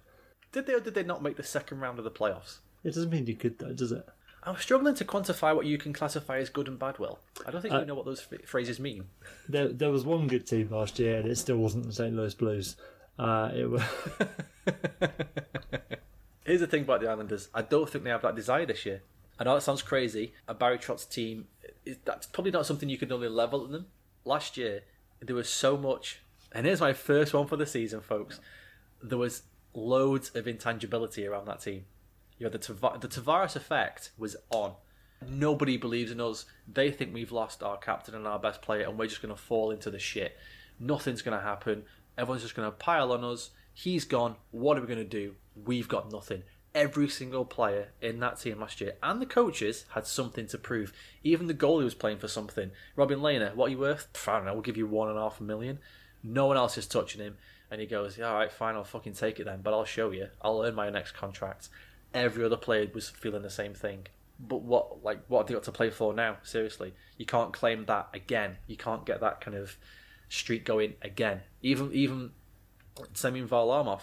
Did they or did they not make the second round of the playoffs? It doesn't mean you're good, though, does it? I'm struggling to quantify what you can classify as good and bad, Will. I don't think uh, you know what those f- phrases mean. There, there was one good team last year, and it still wasn't the Saint Louis Blues. Uh, it was. Here's the thing about the Islanders. I don't think they have that desire this year. I know that sounds crazy. A Barry Trotz team, it, that's probably not something you can only level at them. Last year, there was so much. And here's my first one for the season, folks. There was loads of intangibility around that team. You know, the, Tav- the Tavares effect was on. Nobody believes in us. They think we've lost our captain and our best player, and we're just going to fall into the shit. Nothing's going to happen. Everyone's just going to pile on us. He's gone. What are we going to do? We've got nothing. Every single player in that team last year, and the coaches, had something to prove. Even the goalie was playing for something. Robin Lehner, what are you worth? I don't know, we'll give you one and a half million. No one else is touching him. And he goes, yeah, all right, fine, I'll fucking take it then, but I'll show you. I'll earn my next contract. Every other player was feeling the same thing. But what, like, what have they got to play for now? Seriously, you can't claim that again. You can't get that kind of streak going again. Even even Semyon Varlamov,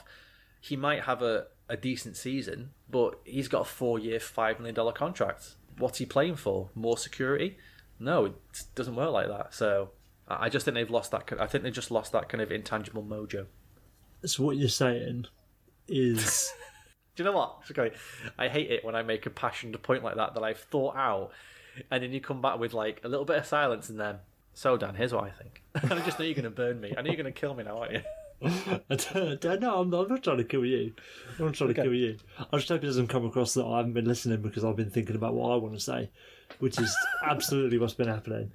he might have a, a decent season, but he's got a four-year, five million dollar contract. What's he playing for? More security? No, it doesn't work like that. So I just think they've lost that. I think they just lost that kind of intangible mojo. So what you're saying is. Do you know what? Okay. I hate it when I make a passionate point like that that I've thought out, and then you come back with like a little bit of silence and then, so Dan, here's what I think. And I just know you're going to burn me. I know you're going to kill me now, aren't you? I don't, I don't, no, I'm not, I'm not trying to kill you. I'm not trying okay. to kill you. I just hope it doesn't come across that I haven't been listening because I've been thinking about what I want to say, which is absolutely what's been happening.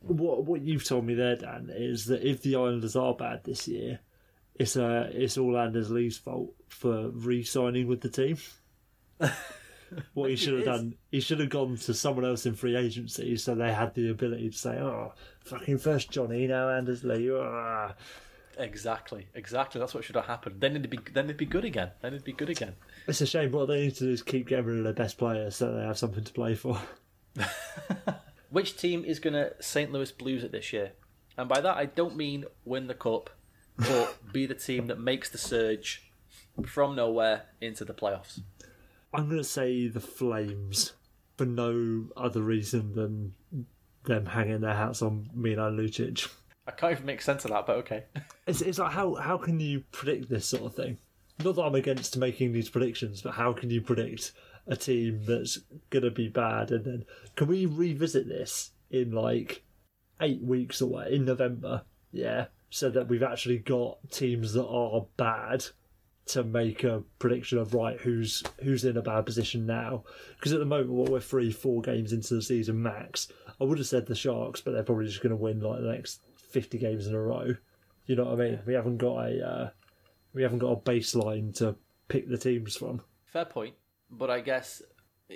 What what you've told me there, Dan, is that if the Islanders are bad this year, It's uh, it's all Anders Lee's fault for re-signing with the team. What he should have done, he should have gone to someone else in free agency, so they had the ability to say, "Oh, fucking first Johnny, now Anders Lee." Oh. Exactly, exactly. That's what should have happened. Then it'd be then it'd be good again. Then it'd be good again. It's a shame. What they need to do is keep getting rid of their best players, so they have something to play for. Which team is going to Saint Louis Blues it this year? And by that, I don't mean win the cup. But be the team that makes the surge from nowhere into the playoffs. I'm going to say the Flames for no other reason than them hanging their hats on Milan Lucic. I can't even make sense of that, but okay. It's it's like, how, how can you predict this sort of thing? Not that I'm against making these predictions, but how can you predict a team that's going to be bad? And then, can we revisit this in like eight weeks or what, in November? Yeah. So that we've actually got teams that are bad to make a prediction of, right, who's who's in a bad position now. Because at the moment, what, we're three, four games into the season max. I would have said the Sharks, but they're probably just going to win like the next fifty games in a row. You know what I mean? Yeah. We haven't got a uh, we haven't got a baseline to pick the teams from. Fair point, but I guess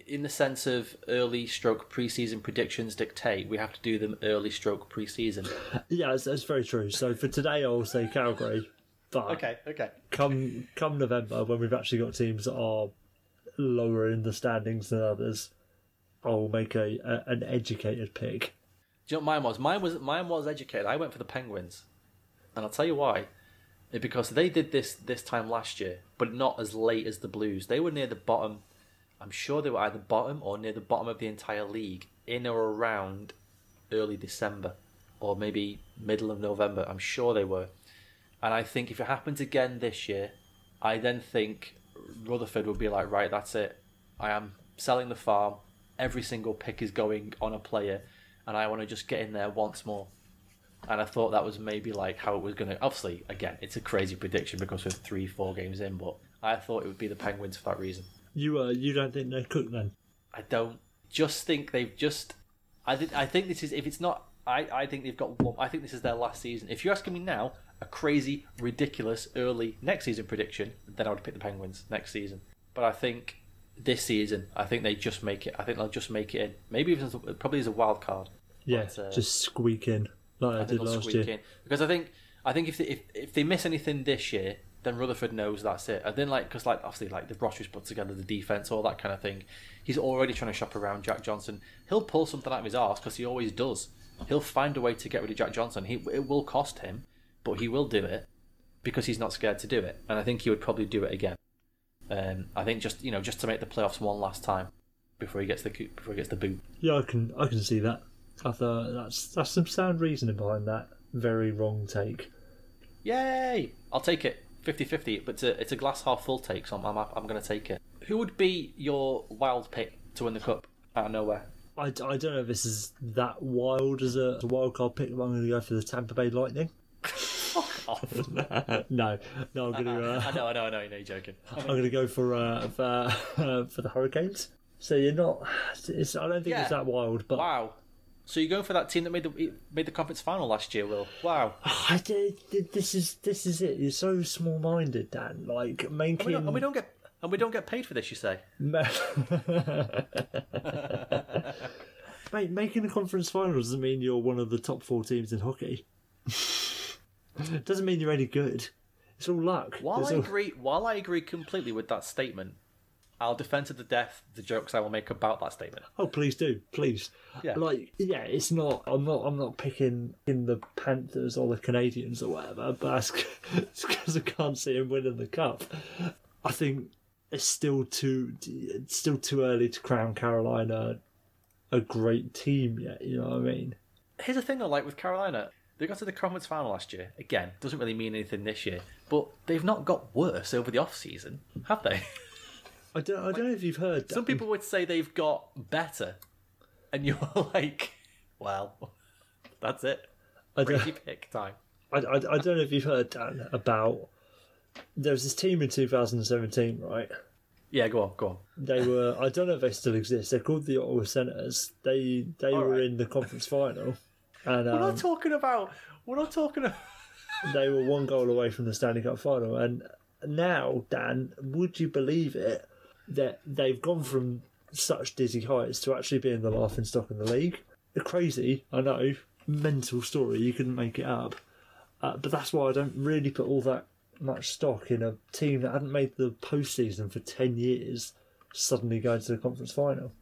in the sense of early stroke pre-season predictions dictate, we have to do them early stroke pre-season. Yeah, that's, that's very true. So for today, I'll say Calgary. But okay, okay. Come come November, when we've actually got teams that are lower in the standings than others, I'll make a, a an educated pick. Do you know what mine was? Mine was mine was educated. I went for the Penguins, and I'll tell you why. Because they did this this time last year, but not as late as the Blues. They were near the bottom. I'm sure they were either bottom or near the bottom of the entire league in or around early December or maybe middle of November. I'm sure they were. And I think if it happens again this year, I then think Rutherford would be like, right, that's it. I am selling the farm. Every single pick is going on a player and I want to just get in there once more. And I thought that was maybe like how it was going to... Obviously, again, it's a crazy prediction because we're three, four games in, but I thought it would be the Penguins for that reason. You uh, you don't think they're cooked then? I don't. Just think they've just. I think I think this is if it's not. I, I think they've got one. I think this is their last season. If you're asking me now, a crazy, ridiculous early next season prediction, then I would pick the Penguins next season. But I think this season, I think they just make it. I think they'll just make it in. Maybe even probably as a wild card. Yeah, but, uh, just squeak in like I, I did last year. In. Because I think I think if they, if if they miss anything this year, then Rutherford knows that's it. And then like because like obviously like the Ross put together the defense, all that kind of thing. He's already trying to shop around Jack Johnson. He'll pull something out of his arse because he always does. He'll find a way to get rid of Jack Johnson. He it will cost him, but he will do it because he's not scared to do it. And I think he would probably do it again. Um, I think just you know just to make the playoffs one last time before he gets the before he gets the boot. Yeah, I can I can see that. I thought that's that's some sound reasoning behind that very wrong take. Yay! I'll take it fifty-fifty, but it's a, it's a glass half full take, so I'm I'm, I'm going to take it. Who would be your wild pick to win the cup out of nowhere? I, I don't know if this is that wild as a, as a wild card pick, but I'm going to go for the Tampa Bay Lightning. Fuck off! no, no, I'm going to. Uh, I know, I know, I know. You're joking. I'm going to go for uh, for, uh, for the Hurricanes. So you're not. It's, I don't think yeah. it's that wild, but wow. So you go for that team that made the made the conference final last year, Will? Wow. I did, this is this is it. You're so small minded, Dan. Like making and we, don't, and we don't get and we don't get paid for this. You say? Mate, making the conference final doesn't mean you're one of the top four teams in hockey. It doesn't mean you're any good. It's all luck. While it's I all... agree, while I agree completely with that statement. I'll defend to the death the jokes I will make about that statement. Oh, please do, please. Yeah. Like, yeah, it's not. I'm not. I'm not picking in the Panthers or the Canadians or whatever. But that's because I can't see him winning the cup. I think it's still too. It's still too early to crown Carolina a great team yet. You know what I mean? Here's the thing though, like with Carolina, they got to the conference final last year. Again, doesn't really mean anything this year. But they've not got worse over the off season, have they? I don't. I don't like, know if you've heard. That. Some people would say they've got better, and you're like, "Well, that's it." Crazy pick time. I, I, I don't know if you've heard, Dan, about there was this team in two thousand seventeen, right? Yeah, go on, go on. They were. I don't know if they still exist. They're called the Ottawa Senators. They they All were right. in the conference final, and we're um, not talking about. We're not talking about. They were one goal away from the Stanley Cup final, and now, Dan, would you believe it? That they've gone from such dizzy heights to actually being the laughing stock in the league. Crazy, I know, mental story. You couldn't make it up, uh, but that's why I don't really put all that much stock in a team that hadn't made the postseason for ten years suddenly going to the conference final.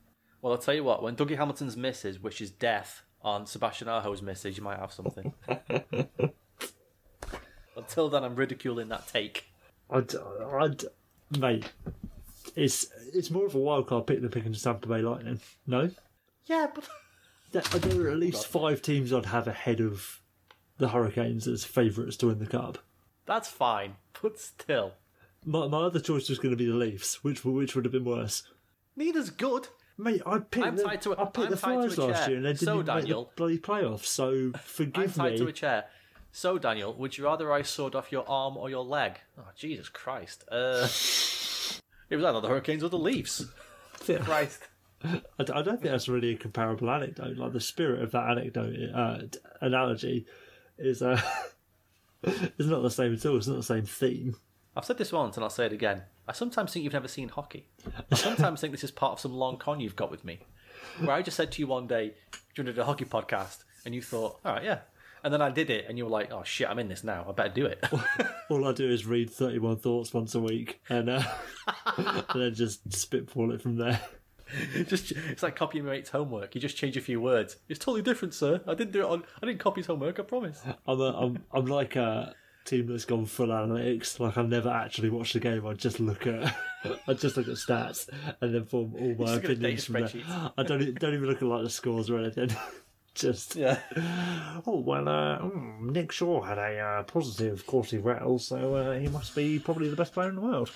Well, I'll tell you what. When Dougie Hamilton's misses, which is death, on Sebastian Aho's misses, you might have something. Until then, I'm ridiculing that take. I'd, I'd, mate. It's it's more of a wildcard pick than picking the Tampa Bay Lightning. No? Yeah, but... There, there are at least five teams I'd have ahead of the Hurricanes as favourites to win the cup. That's fine, but still. My my other choice was going to be the Leafs, which which would have been worse. Neither's good. Mate, I picked I'm the, tied to a, I picked I'm the Flyers last year and they didn't so, even Daniel, make the bloody playoffs, so forgive me. I'm tied me. to a chair. So, Daniel, would you rather I sawed off your arm or your leg? Oh, Jesus Christ. Uh... It was either the Hurricanes or the Leafs. Christ. I, I don't think that's really a comparable anecdote. Like the spirit of that anecdote uh, analogy is uh, is not the same at all. It's not the same theme. I've said this once and I'll say it again. I sometimes think you've never seen hockey. I sometimes think this is part of some long con you've got with me, where I just said to you one day, do you want to do a hockey podcast? And you thought, all right, yeah. And then I did it, and you were like, oh, shit, I'm in this now. I better do it. All I do is read thirty-one Thoughts once a week and, uh, and then just spitball it from there. Just It's like copying your mate's homework. You just change a few words. It's totally different, sir. I didn't do it on... I didn't copy his homework, I promise. I'm, a, I'm, I'm like a team that's gone full analytics. Like, I never actually watch the game. I just look at I just look at stats and then form all my opinions from there. I don't, don't even look at, like, the scores or anything. Just yeah. Oh well, uh, Nick Shaw had a uh, positive Corsi rattle, so uh, he must be probably the best player in the world.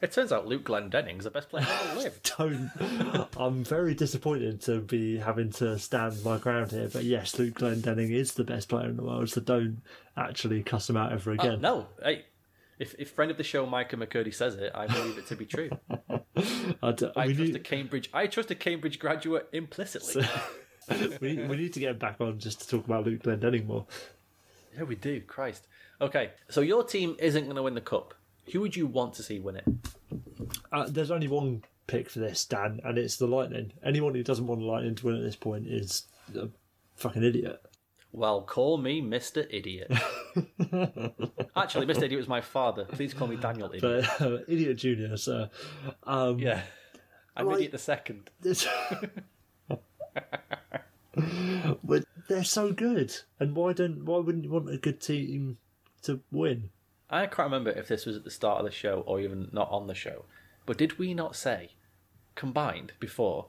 It turns out Luke Glendening's the best player I've ever lived. Don't. I'm very disappointed to be having to stand my ground here, but yes, Luke Glendening is the best player in the world. So don't actually cuss him out ever again. Uh, no, hey, if if friend of the show Micah McCurdy says it, I believe it to be true. I, don't, I trust need... a Cambridge. I trust a Cambridge graduate implicitly. So... we, we need to get him back on just to talk about Luke Glendening more. Yeah, we do. Christ. Okay, so your team isn't going to win the cup. Who would you want to see win it? Uh, there's only one pick for this, Dan, and it's the Lightning. Anyone who doesn't want the Lightning to win at this point is a fucking idiot. Well, call me Mister Idiot. Actually, Mister Idiot was my father. Please call me Daniel Idiot. But, uh, Idiot Junior, sir. Um, yeah. I'm like, Idiot the Second. But they're so good. And why don't? Why wouldn't you want a good team to win? I can't remember if this was at the start of the show or even not on the show, but did we not say, combined before,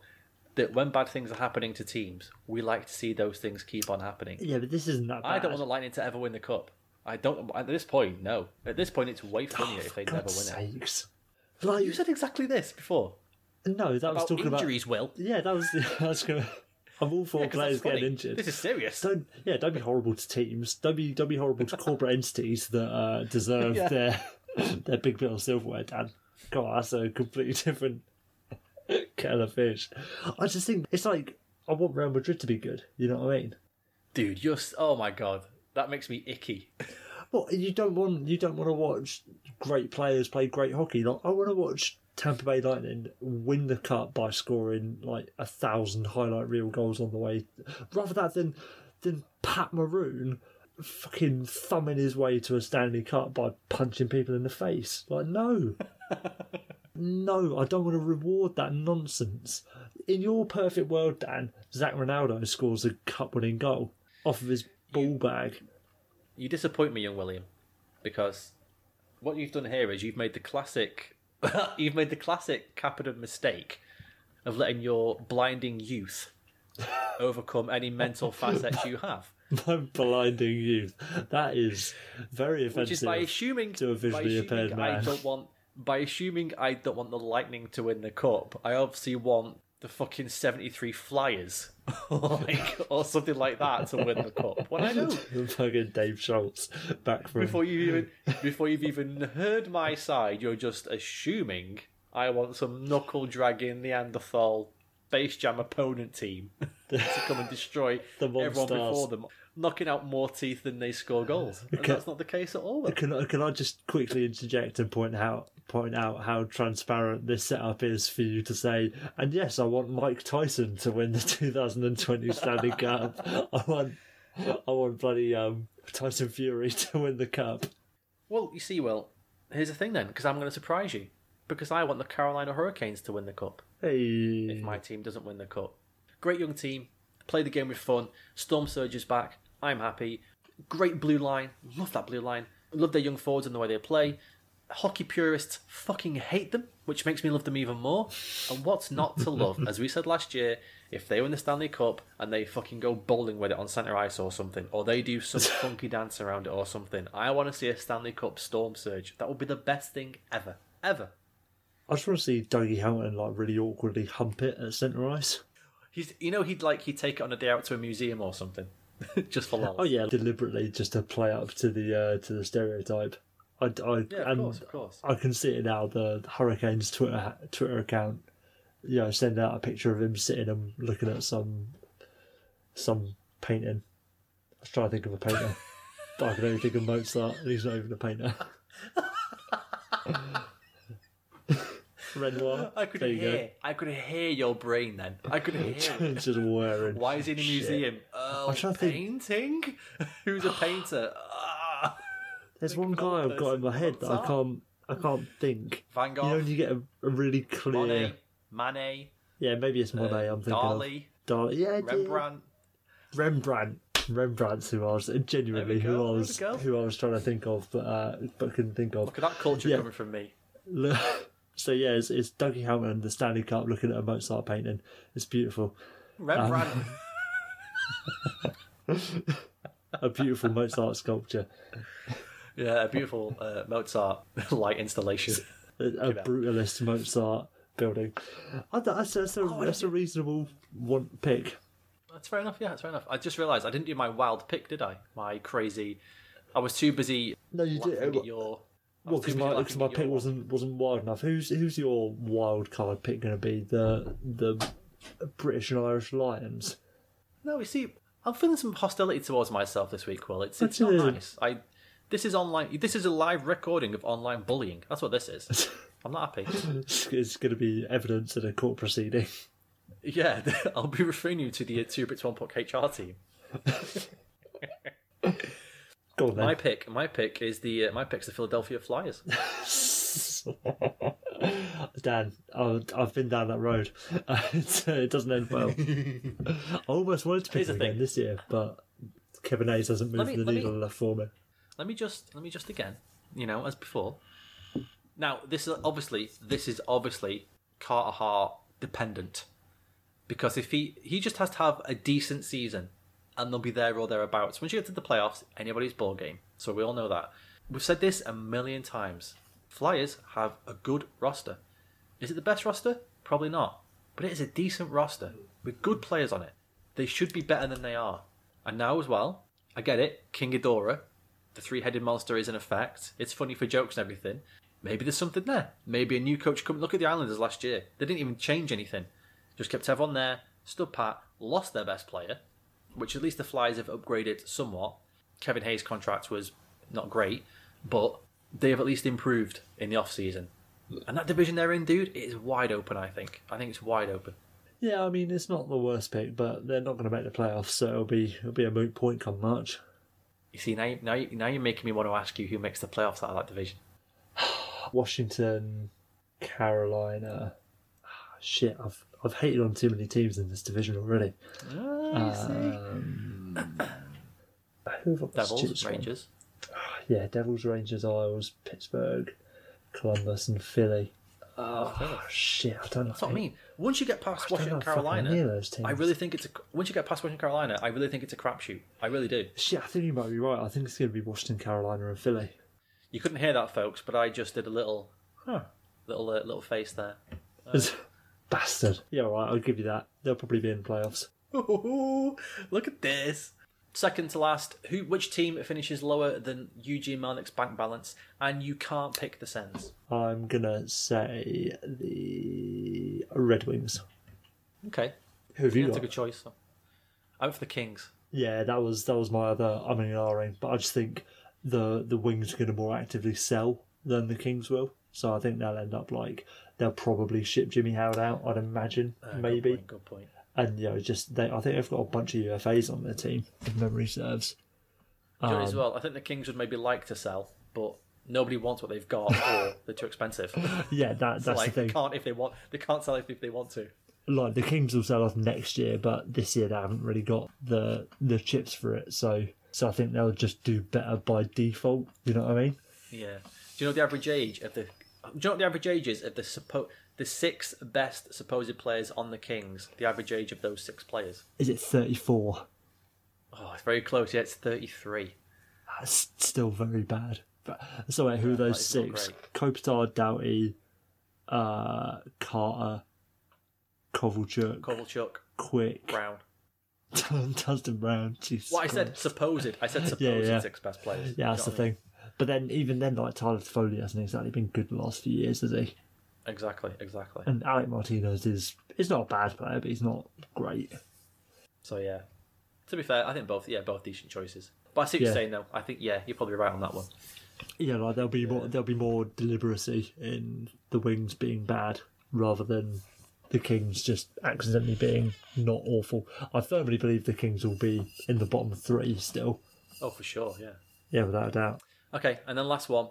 that when bad things are happening to teams, we like to see those things keep on happening? Yeah, but this isn't that bad. I don't want the Lightning to ever win the Cup. I don't... At this point, no. At this point, it's way funnier oh, if they never win it. Like, you said exactly this before. No, that was talking about... injuries, Will. Yeah, that was... That's gonna, I'm all for yeah, players getting injured. This is serious. Don't, yeah, don't be horrible to teams. Don't be, don't be horrible to corporate entities that uh, deserve yeah. their their big bit of silverware, Dan. Come on, that's a completely different... kettle of fish. I just think it's like I want Real Madrid to be good. You know what I mean, dude? You're oh my god, that makes me icky. Well, you don't want you don't want to watch great players play great hockey. Like I want to watch Tampa Bay Lightning win the cup by scoring like a thousand highlight reel goals on the way, rather that than than Pat Maroon fucking thumbing his way to a Stanley Cup by punching people in the face. Like no. No, I don't want to reward that nonsense. In your perfect world, Dan, Zach Ronaldo scores a cup-winning goal off of his ball bag. You disappoint me, young William, because what you've done here is you've made the classic, you've made the classic capital mistake of letting your blinding youth overcome any mental facets you have. My blinding youth. That is very offensive. Which is by assuming to a visually impaired man. I don't want. By assuming I don't want the Lightning to win the Cup, I obviously want the fucking seventy-three Flyers like, or something like that to win the Cup. What I know. Fucking Dave Schultz back from... Before, you even, before you've even heard my side, you're just assuming I want some knuckle-dragging Neanderthal Space Jam opponent team to come and destroy the everyone before them, knocking out more teeth than they score goals. And can, that's not the case at all. Can, can I just quickly interject and point out point out how transparent this setup is for you to say, and yes, I want Mike Tyson to win the two thousand twenty Stanley Cup. I want I want bloody um, Tyson Fury to win the Cup. Well, you see, Will, here's the thing then, because I'm going to surprise you. Because I want the Carolina Hurricanes to win the Cup. Hey. If my team doesn't win the Cup. Great young team. Play the game with fun. Storm Surge is back. I'm happy. Great blue line. Love that blue line. Love their young forwards and the way they play. Hockey purists fucking hate them, which makes me love them even more. And what's not to love? As we said last year, if they win the Stanley Cup and they fucking go bowling with it on centre ice or something, or they do some funky dance around it or something, I want to see a Stanley Cup Storm Surge. That would be the best thing ever. Ever. I just want to see Dougie Hamilton like really awkwardly hump it at centre ice. He's, you know, he'd like he'd take it on a day out to a museum or something, just for laughs. Oh yeah, deliberately just to play up to the uh, to the stereotype. I, I yeah, of course, of course. I can see it now. The Hurricanes Twitter Twitter account, you know, send out a picture of him sitting and looking at some some painting. I was trying to think of a painter, but I can only think of Mozart, and he's not even a painter. Renoir. I could hear. Go. I could hear your brain then. I could hear. Just wearing. Why is he in a museum? Oh, painting. Think... Who's a painter? ah. There's one guy I've got in my head that I can't. I can't think. Van Gogh. You only get a, a really clear. Monet. Manet. Yeah, maybe it's Monet. Uh, I'm thinking. Dali. Dali. Yeah. Rembrandt. Rembrandt. Rembrandt's who I was genuinely who I was who I was trying to think of, but uh, but couldn't think of. Look at that culture yeah. coming from me. Look. So yeah, it's, it's Dougie Hamilton and the Stanley Cup looking at a Mozart painting. It's beautiful. Rembrandt. Um, a beautiful Mozart sculpture. Yeah, a beautiful uh, Mozart light installation. A, a brutalist Mozart building. I, that's that's, a, oh, that's a reasonable one pick. That's fair enough, yeah, that's fair enough. I just realised I didn't do my wild pick, did I? My crazy... I was too busy... No, you did. At your... Well, because my, cause my pick one. wasn't wasn't wild enough. Who's who's your wild card pick going to be? The the British and Irish Lions. No, you see, I'm feeling some hostility towards myself this week. Will it's, it's not nice. I This is online. This is a live recording of online bullying. That's what this is. I'm not happy. It's going to be evidence in a court proceeding. Yeah, I'll be referring you to the Two Brits One Puck H R team. Go on, then. My pick, my pick is the uh, my pick's the Philadelphia Flyers. Dan, I've been down that road. Uh, it's, uh, it doesn't end well. I almost wanted to pick him again this year, but Kevin Hayes hasn't moved me, the needle me, enough for me. Let me just, let me just again, you know, as before. Now, this is obviously, this is obviously Carter Hart dependent, because if he he just has to have a decent season, and they'll be there or thereabouts. Once you get to the playoffs, anybody's ball game. So we all know that. We've said this a million times. Flyers have a good roster. Is it the best roster? Probably not. But it is a decent roster with good players on it. They should be better than they are. And now as well, I get it, King Ghidorah, the three-headed monster, is in effect. It's funny for jokes and everything. Maybe there's something there. Maybe a new coach coming. Look at the Islanders last year. They didn't even change anything. Just kept everyone there, stood pat, lost their best player, which at least the Flyers have upgraded somewhat. Kevin Hayes' contract was not great, but they have at least improved in the off-season. And that division they're in, dude, it is wide open, I think. I think it's wide open. Yeah, I mean, it's not the worst pick, but they're not going to make the playoffs, so it'll be it'll be a moot point come March. You see, now, you, now, you, now you're making me want to ask you who makes the playoffs out of that division. Washington, Carolina. Oh, shit, I've I've hated on too many teams in this division already. Oh, um, who have I Devils, Rangers. From? Yeah, Devils, Rangers, Isles, Pittsburgh, Columbus, and Philly. Oh, oh shit! I don't know. That's what I mean. Once you get past I Washington, Carolina, I really think it's a. Once you get past Washington, Carolina, I really think it's a crapshoot. I really do. Shit, I think you might be right. I think it's going to be Washington, Carolina, and Philly. You couldn't hear that, folks, but I just did a little, huh. little, uh, little face there. Uh, Bastard. Yeah, all right. I'll give you that. They'll probably be in playoffs. Ooh, look at this. Second to last, who? Which team finishes lower than Eugene Melnick's bank balance? And you can't pick the Sens. I'm going to say the Red Wings. Okay. Who have you got? That's a good choice. So. I went for the Kings. Yeah, that was that was my other I'm in an R-ing, but I just think the, the Wings are going to more actively sell than the Kings will. So I think they'll end up like, they'll probably ship Jimmy Howard out, I'd imagine, uh, maybe. Good point, good point. And you know, just they, I think they've got a bunch of U F As on their team, if memory serves. Um, as well, I think the Kings would maybe like to sell, but nobody wants what they've got, or they're too expensive. Yeah, that, so that's like, the thing. They can't if they want. They can't sell if they want to. Like the Kings will sell off next year, but this year they haven't really got the the chips for it. So, so I think they'll just do better by default. You know what I mean? Yeah. Do you know the average age of the? Do you know what the average age is of the supposed? The six best supposed players on the Kings, the average age of those six players. Is it thirty-four? Oh, it's very close. Yeah, it's thirty-three. That's still very bad. But, so wait, who yeah, are those six? Kopitar, Doughty, uh, Carter, Kovalchuk, Kovalchuk, Quick, Brown. Dustin Brown. Jesus well, I Christ. said supposed. I said supposed yeah, yeah. six best players. Yeah, that's the thing. But then, even then, like Tyler Foley hasn't exactly been good in the last few years, has he? Exactly, exactly. And Alec Martinez is is not a bad player, but he's not great. So yeah, to be fair, I think both yeah both decent choices. But I see what yeah. you're saying though. I think yeah, you're probably right on that one. Yeah, like there'll be yeah. more there'll be more deliberacy in the Wings being bad rather than the Kings just accidentally being not awful. I firmly believe the Kings will be in the bottom three still. Oh, for sure, yeah. Yeah, without a doubt. Okay, and then last one,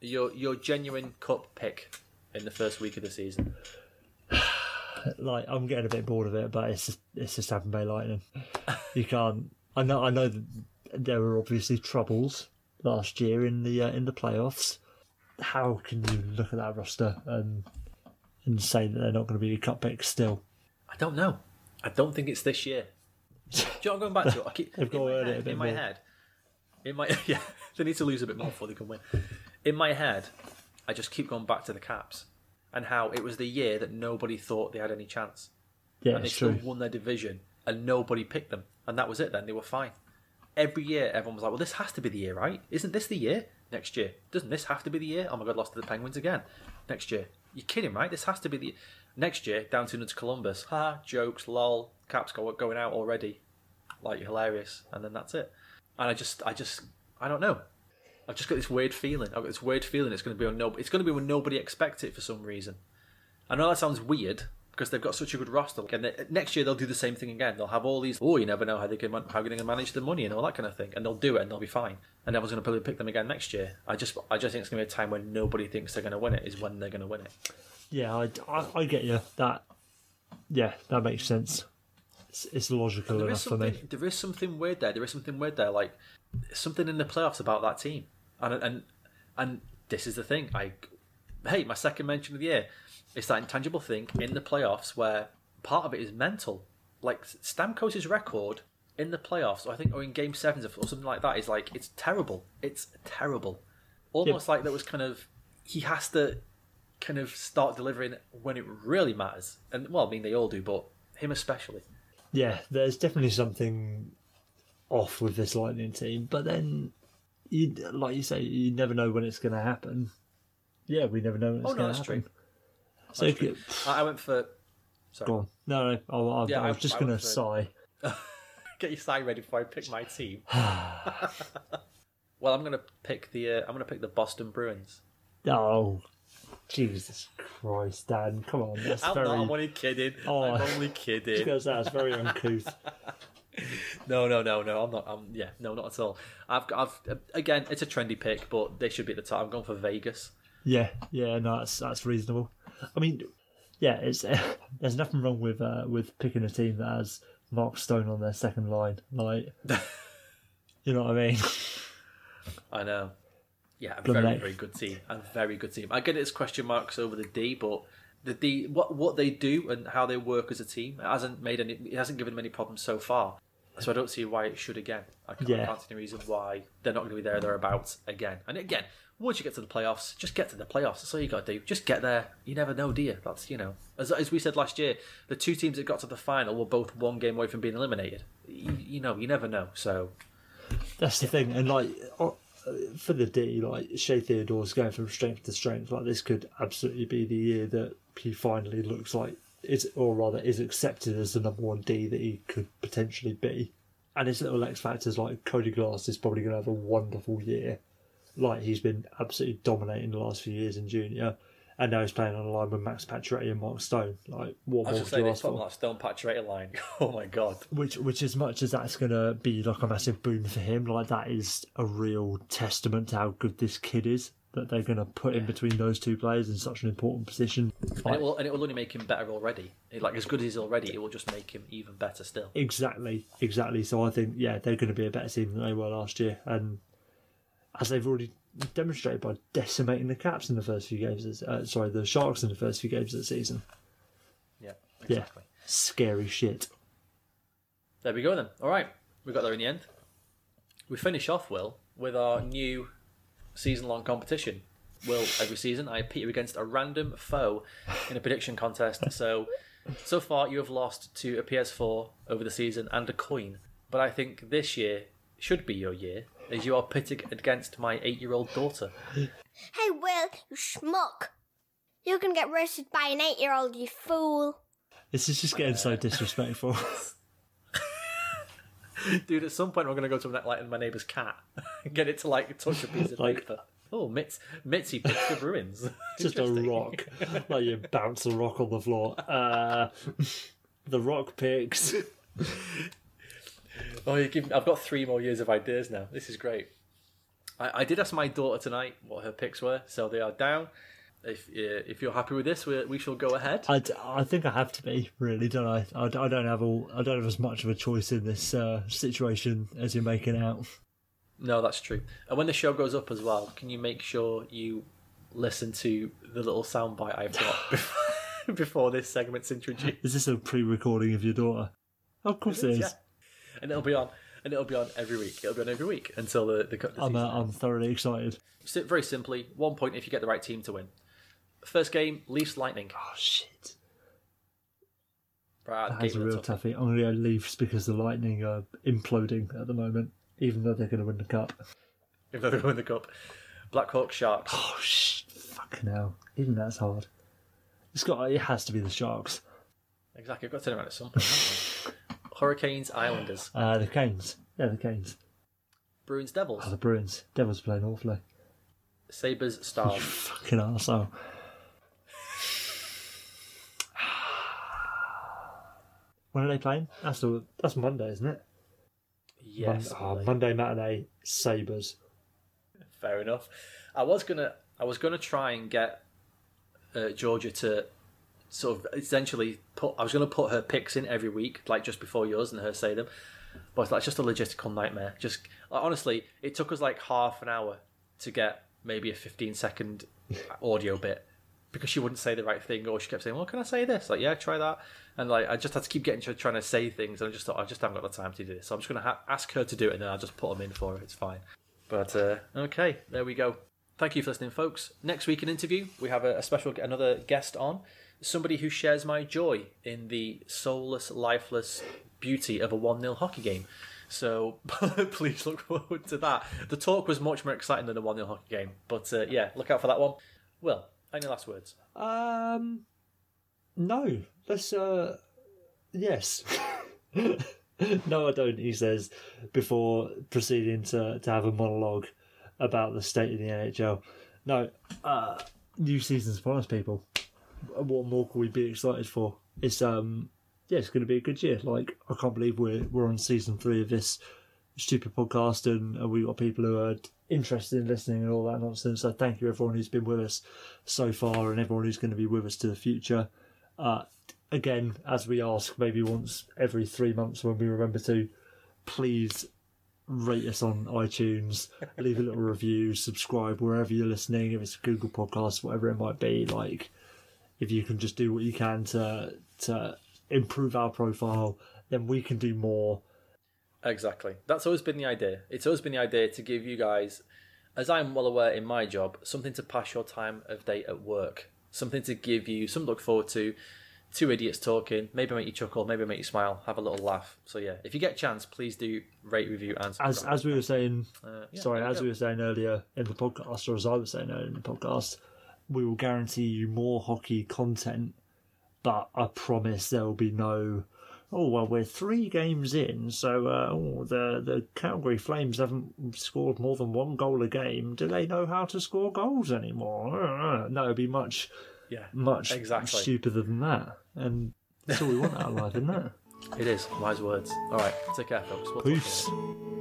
your your genuine cup pick. In the first week of the season, like I'm getting a bit bored of it, but it's just, it's just Tampa Bay Lightning. You can't. I know. I know that there were obviously troubles last year in the uh, in the playoffs. How can you look at that roster and and say that they're not going to be a cup pick still? I don't know. I don't think it's this year. Do you know what I'm going back to? I keep, They've got to earn it a bit more. In my head, in my yeah, they need to lose a bit more before they can win. In my head. I just keep going back to the Caps and how it was the year that nobody thought they had any chance. Yeah, and they still won their division and nobody picked them. And that was it then. They were fine. Every year, everyone was like, well, this has to be the year, right? Isn't this the year? Next year. Doesn't this have to be the year? Oh, my God, lost to the Penguins again. Next year. You're kidding, right? This has to be the... Next year, down to Columbus. Ha, jokes, lol. Caps going out already. Like, you're hilarious. And then that's it. And I just... I just... I don't know. I've just got this weird feeling. I've got this weird feeling it's going to be on no. It's going to be when nobody expects it for some reason. I know that sounds weird because they've got such a good roster, and they, next year they'll do the same thing again. They'll have all these. Oh, you never know how they can how they're going to manage the money and all that kind of thing, and they'll do it and they'll be fine. And everyone's going to probably pick them again next year. I just I just think it's going to be a time when nobody thinks they're going to win it is when they're going to win it. Yeah, I, I, I get you. That yeah, that makes sense. It's, it's logical enough for me. There is something weird there. There is something weird there. Like something in the playoffs about that team. And and and this is the thing. I hey, my second mention of the year. It's that intangible thing in the playoffs where part of it is mental. Like Stamkos' record in the playoffs, or I think, or in game sevens or something like that, is like it's terrible. It's terrible. Almost yeah. like that was kind of he has to kind of start delivering when it really matters. And well, I mean they all do, but him especially. Yeah, there's definitely something off with this Lightning team, but then you, like you say, you never know when it's going to happen. Yeah, we never know when it's oh, no, going to happen. True. So if you... I went for. Sorry. Go on. No, no. I'll, I'll, yeah, I was I, just going to for... sigh. Get your sigh ready before I pick my team. Well, I'm going to pick the. Uh, I'm going to pick the Boston Bruins. Oh, Jesus Christ, Dan! Come on, that's I'm very. Not, I'm only kidding. Oh, I'm only kidding. Because that's very uncouth. No, no, no, no. I'm not. I'm yeah. No, not at all. I've, I've. Again, it's a trendy pick, but they should be at the top. I'm going for Vegas. Yeah, yeah. No, that's that's reasonable. I mean, yeah, it's uh, there's nothing wrong with uh, with picking a team that has Mark Stone on their second line, like you know what I mean. I know, yeah, a very very good team, a very good team. I get it's question marks over the D, but the D, what what they do and how they work as a team, it hasn't made any, it hasn't given them any problems so far. So I don't see why it should again. I can't, yeah. I can't see any reason why they're not going to be there or thereabouts again. And again, once you get to the playoffs, just get to the playoffs. That's all you got to do. Just get there. You never know, do you? That's, you know, as as we said last year, the two teams that got to the final were both one game away from being eliminated. You, you know, you never know. So that's the thing. And like for the D, like Shea Theodore's going from strength to strength. Like this could absolutely be the year that he finally looks like. Is or rather is accepted as the number one D that he could potentially be, and his little X factors like Cody Glass is probably going to have a wonderful year, like he's been absolutely dominating the last few years in junior, and now he's playing on a line with Max Pacioretty and Mark Stone. Like what more could you ask for? Mark Stone Pacioretty line. Oh my god! Which which as much as that's going to be like a massive boon for him, like that is a real testament to how good this kid is. That they're going to put in between those two players in such an important position. And it will, and it will only make him better already. Like, as good as he's already, it will just make him even better still. Exactly, exactly. So I think, yeah, they're going to be a better team than they were last year. And as they've already demonstrated by decimating the Caps in the first few games, uh, sorry, the Sharks in the first few games of the season. Yeah, exactly. Yeah, scary shit. There we go then. All right, we got there in the end. We finish off, Will, with our new... season-long competition. Will, every season I pit you against a random foe in a prediction contest. So, so far you have lost to a P S four over the season and a coin. But I think this year should be your year, as you are pitted against my eight-year-old daughter. Hey, Will, you schmuck! You're gonna get roasted by an eight-year-old, you fool! This is just getting so disrespectful. Dude, at some point we're going to go to like my neighbour's cat and get it to like touch a piece of like, paper. Oh, Mitz, Mitzi picks the Bruins. Just a rock. Like you bounce a rock on the floor. Uh, the rock picks. Oh, you give, I've got three more years of ideas now. This is great. I, I did ask my daughter tonight what her picks were, so they are down. If uh, if you're happy with this, we we shall go ahead. I, d- I think I have to be really, don't I? I, d- I don't have all. I don't have as much of a choice in this uh, situation as you're making out. No, that's true. And when the show goes up as well, can you make sure you listen to the little soundbite I've got before this segment's introduced? Is this a pre-recording of your daughter? Of course it is. It is. Yeah. And it'll be on. And it'll be on every week. It'll be on every week until the the. the I'm uh, I'm thoroughly excited. So, very simply, one point if you get the right team to win. First game, Leafs Lightning. Oh shit! Right, that's a real toughie. I'm gonna go Leafs because the Lightning are imploding at the moment, even though they're gonna win the cup. Even though they're gonna win the cup, Blackhawk Sharks. Oh shit! Fucking hell! Even that's hard. It's got. It has to be the Sharks. Exactly. I've got to turn around at some point. Hurricanes Islanders. Uh, the Canes. Yeah, the Canes. Bruins Devils. Oh, the Bruins. Devils playing awfully. Sabres Stars. Fucking arsehole. When are they playing? That's the, that's Monday, isn't it? Yes. Monday, oh, Monday matinee, Sabres. Fair enough. I was gonna, I was gonna try and get uh, Georgia to sort of essentially put. I was gonna put her picks in every week, like just before yours, and her say them. But it's like just a logistical nightmare. Just like, honestly, it took us like half an hour to get maybe a fifteen second audio bit. Because she wouldn't say the right thing, or she kept saying, "Well, can I say this?" Like, yeah, try that, and like, I just had to keep getting to trying to say things, and I just thought, I just haven't got the time to do this, so I'm just going to ha- ask her to do it, and then I'll just put them in for her. It's fine. But uh, okay, there we go. Thank you for listening, folks. Next week in interview, we have a, a special another guest on, somebody who shares my joy in the soulless, lifeless beauty of a one nil hockey game. So please look forward to that. The talk was much more exciting than a one nil hockey game, but uh, yeah, look out for that one. Well. Any last words? Um, no. Let's, uh, yes. No, I don't, he says, before proceeding to, to have a monologue about the state of the N H L. No, uh, new season's upon us, people. What more could we be excited for? It's, um, yeah, it's going to be a good year. Like, I can't believe we're, we're on season three of this stupid podcast, and we've got people who are interested in listening and all that nonsense. So thank you everyone who's been with us so far, and everyone who's going to be with us to the future. Uh, again, as we ask maybe once every three months when we remember to, please rate us on iTunes, leave a little review, subscribe wherever you're listening, if it's Google Podcasts, whatever it might be. Like, if you can just do what you can to to improve our profile, then we can do more. Exactly. That's always been the idea. It's always been the idea to give you guys, as I'm well aware in my job, something to pass your time of day at work. Something to give you, something to look forward to. Two idiots talking. Maybe make you chuckle. Maybe make you smile. Have a little laugh. So yeah, if you get a chance, please do rate, review, and subscribe. As, as we were saying, uh, yeah, sorry, as we were saying earlier in the podcast, or as I was saying earlier in the podcast, we will guarantee you more hockey content, but I promise there will be no... oh, well, we're three games in, so uh, oh, the the Calgary Flames haven't scored more than one goal a game. Do they know how to score goals anymore? No, it'd be much, yeah, much exactly. stupider than that. And that's all we want out of life, isn't it? It is. Wise words. All right, take care, folks. We'll Peace.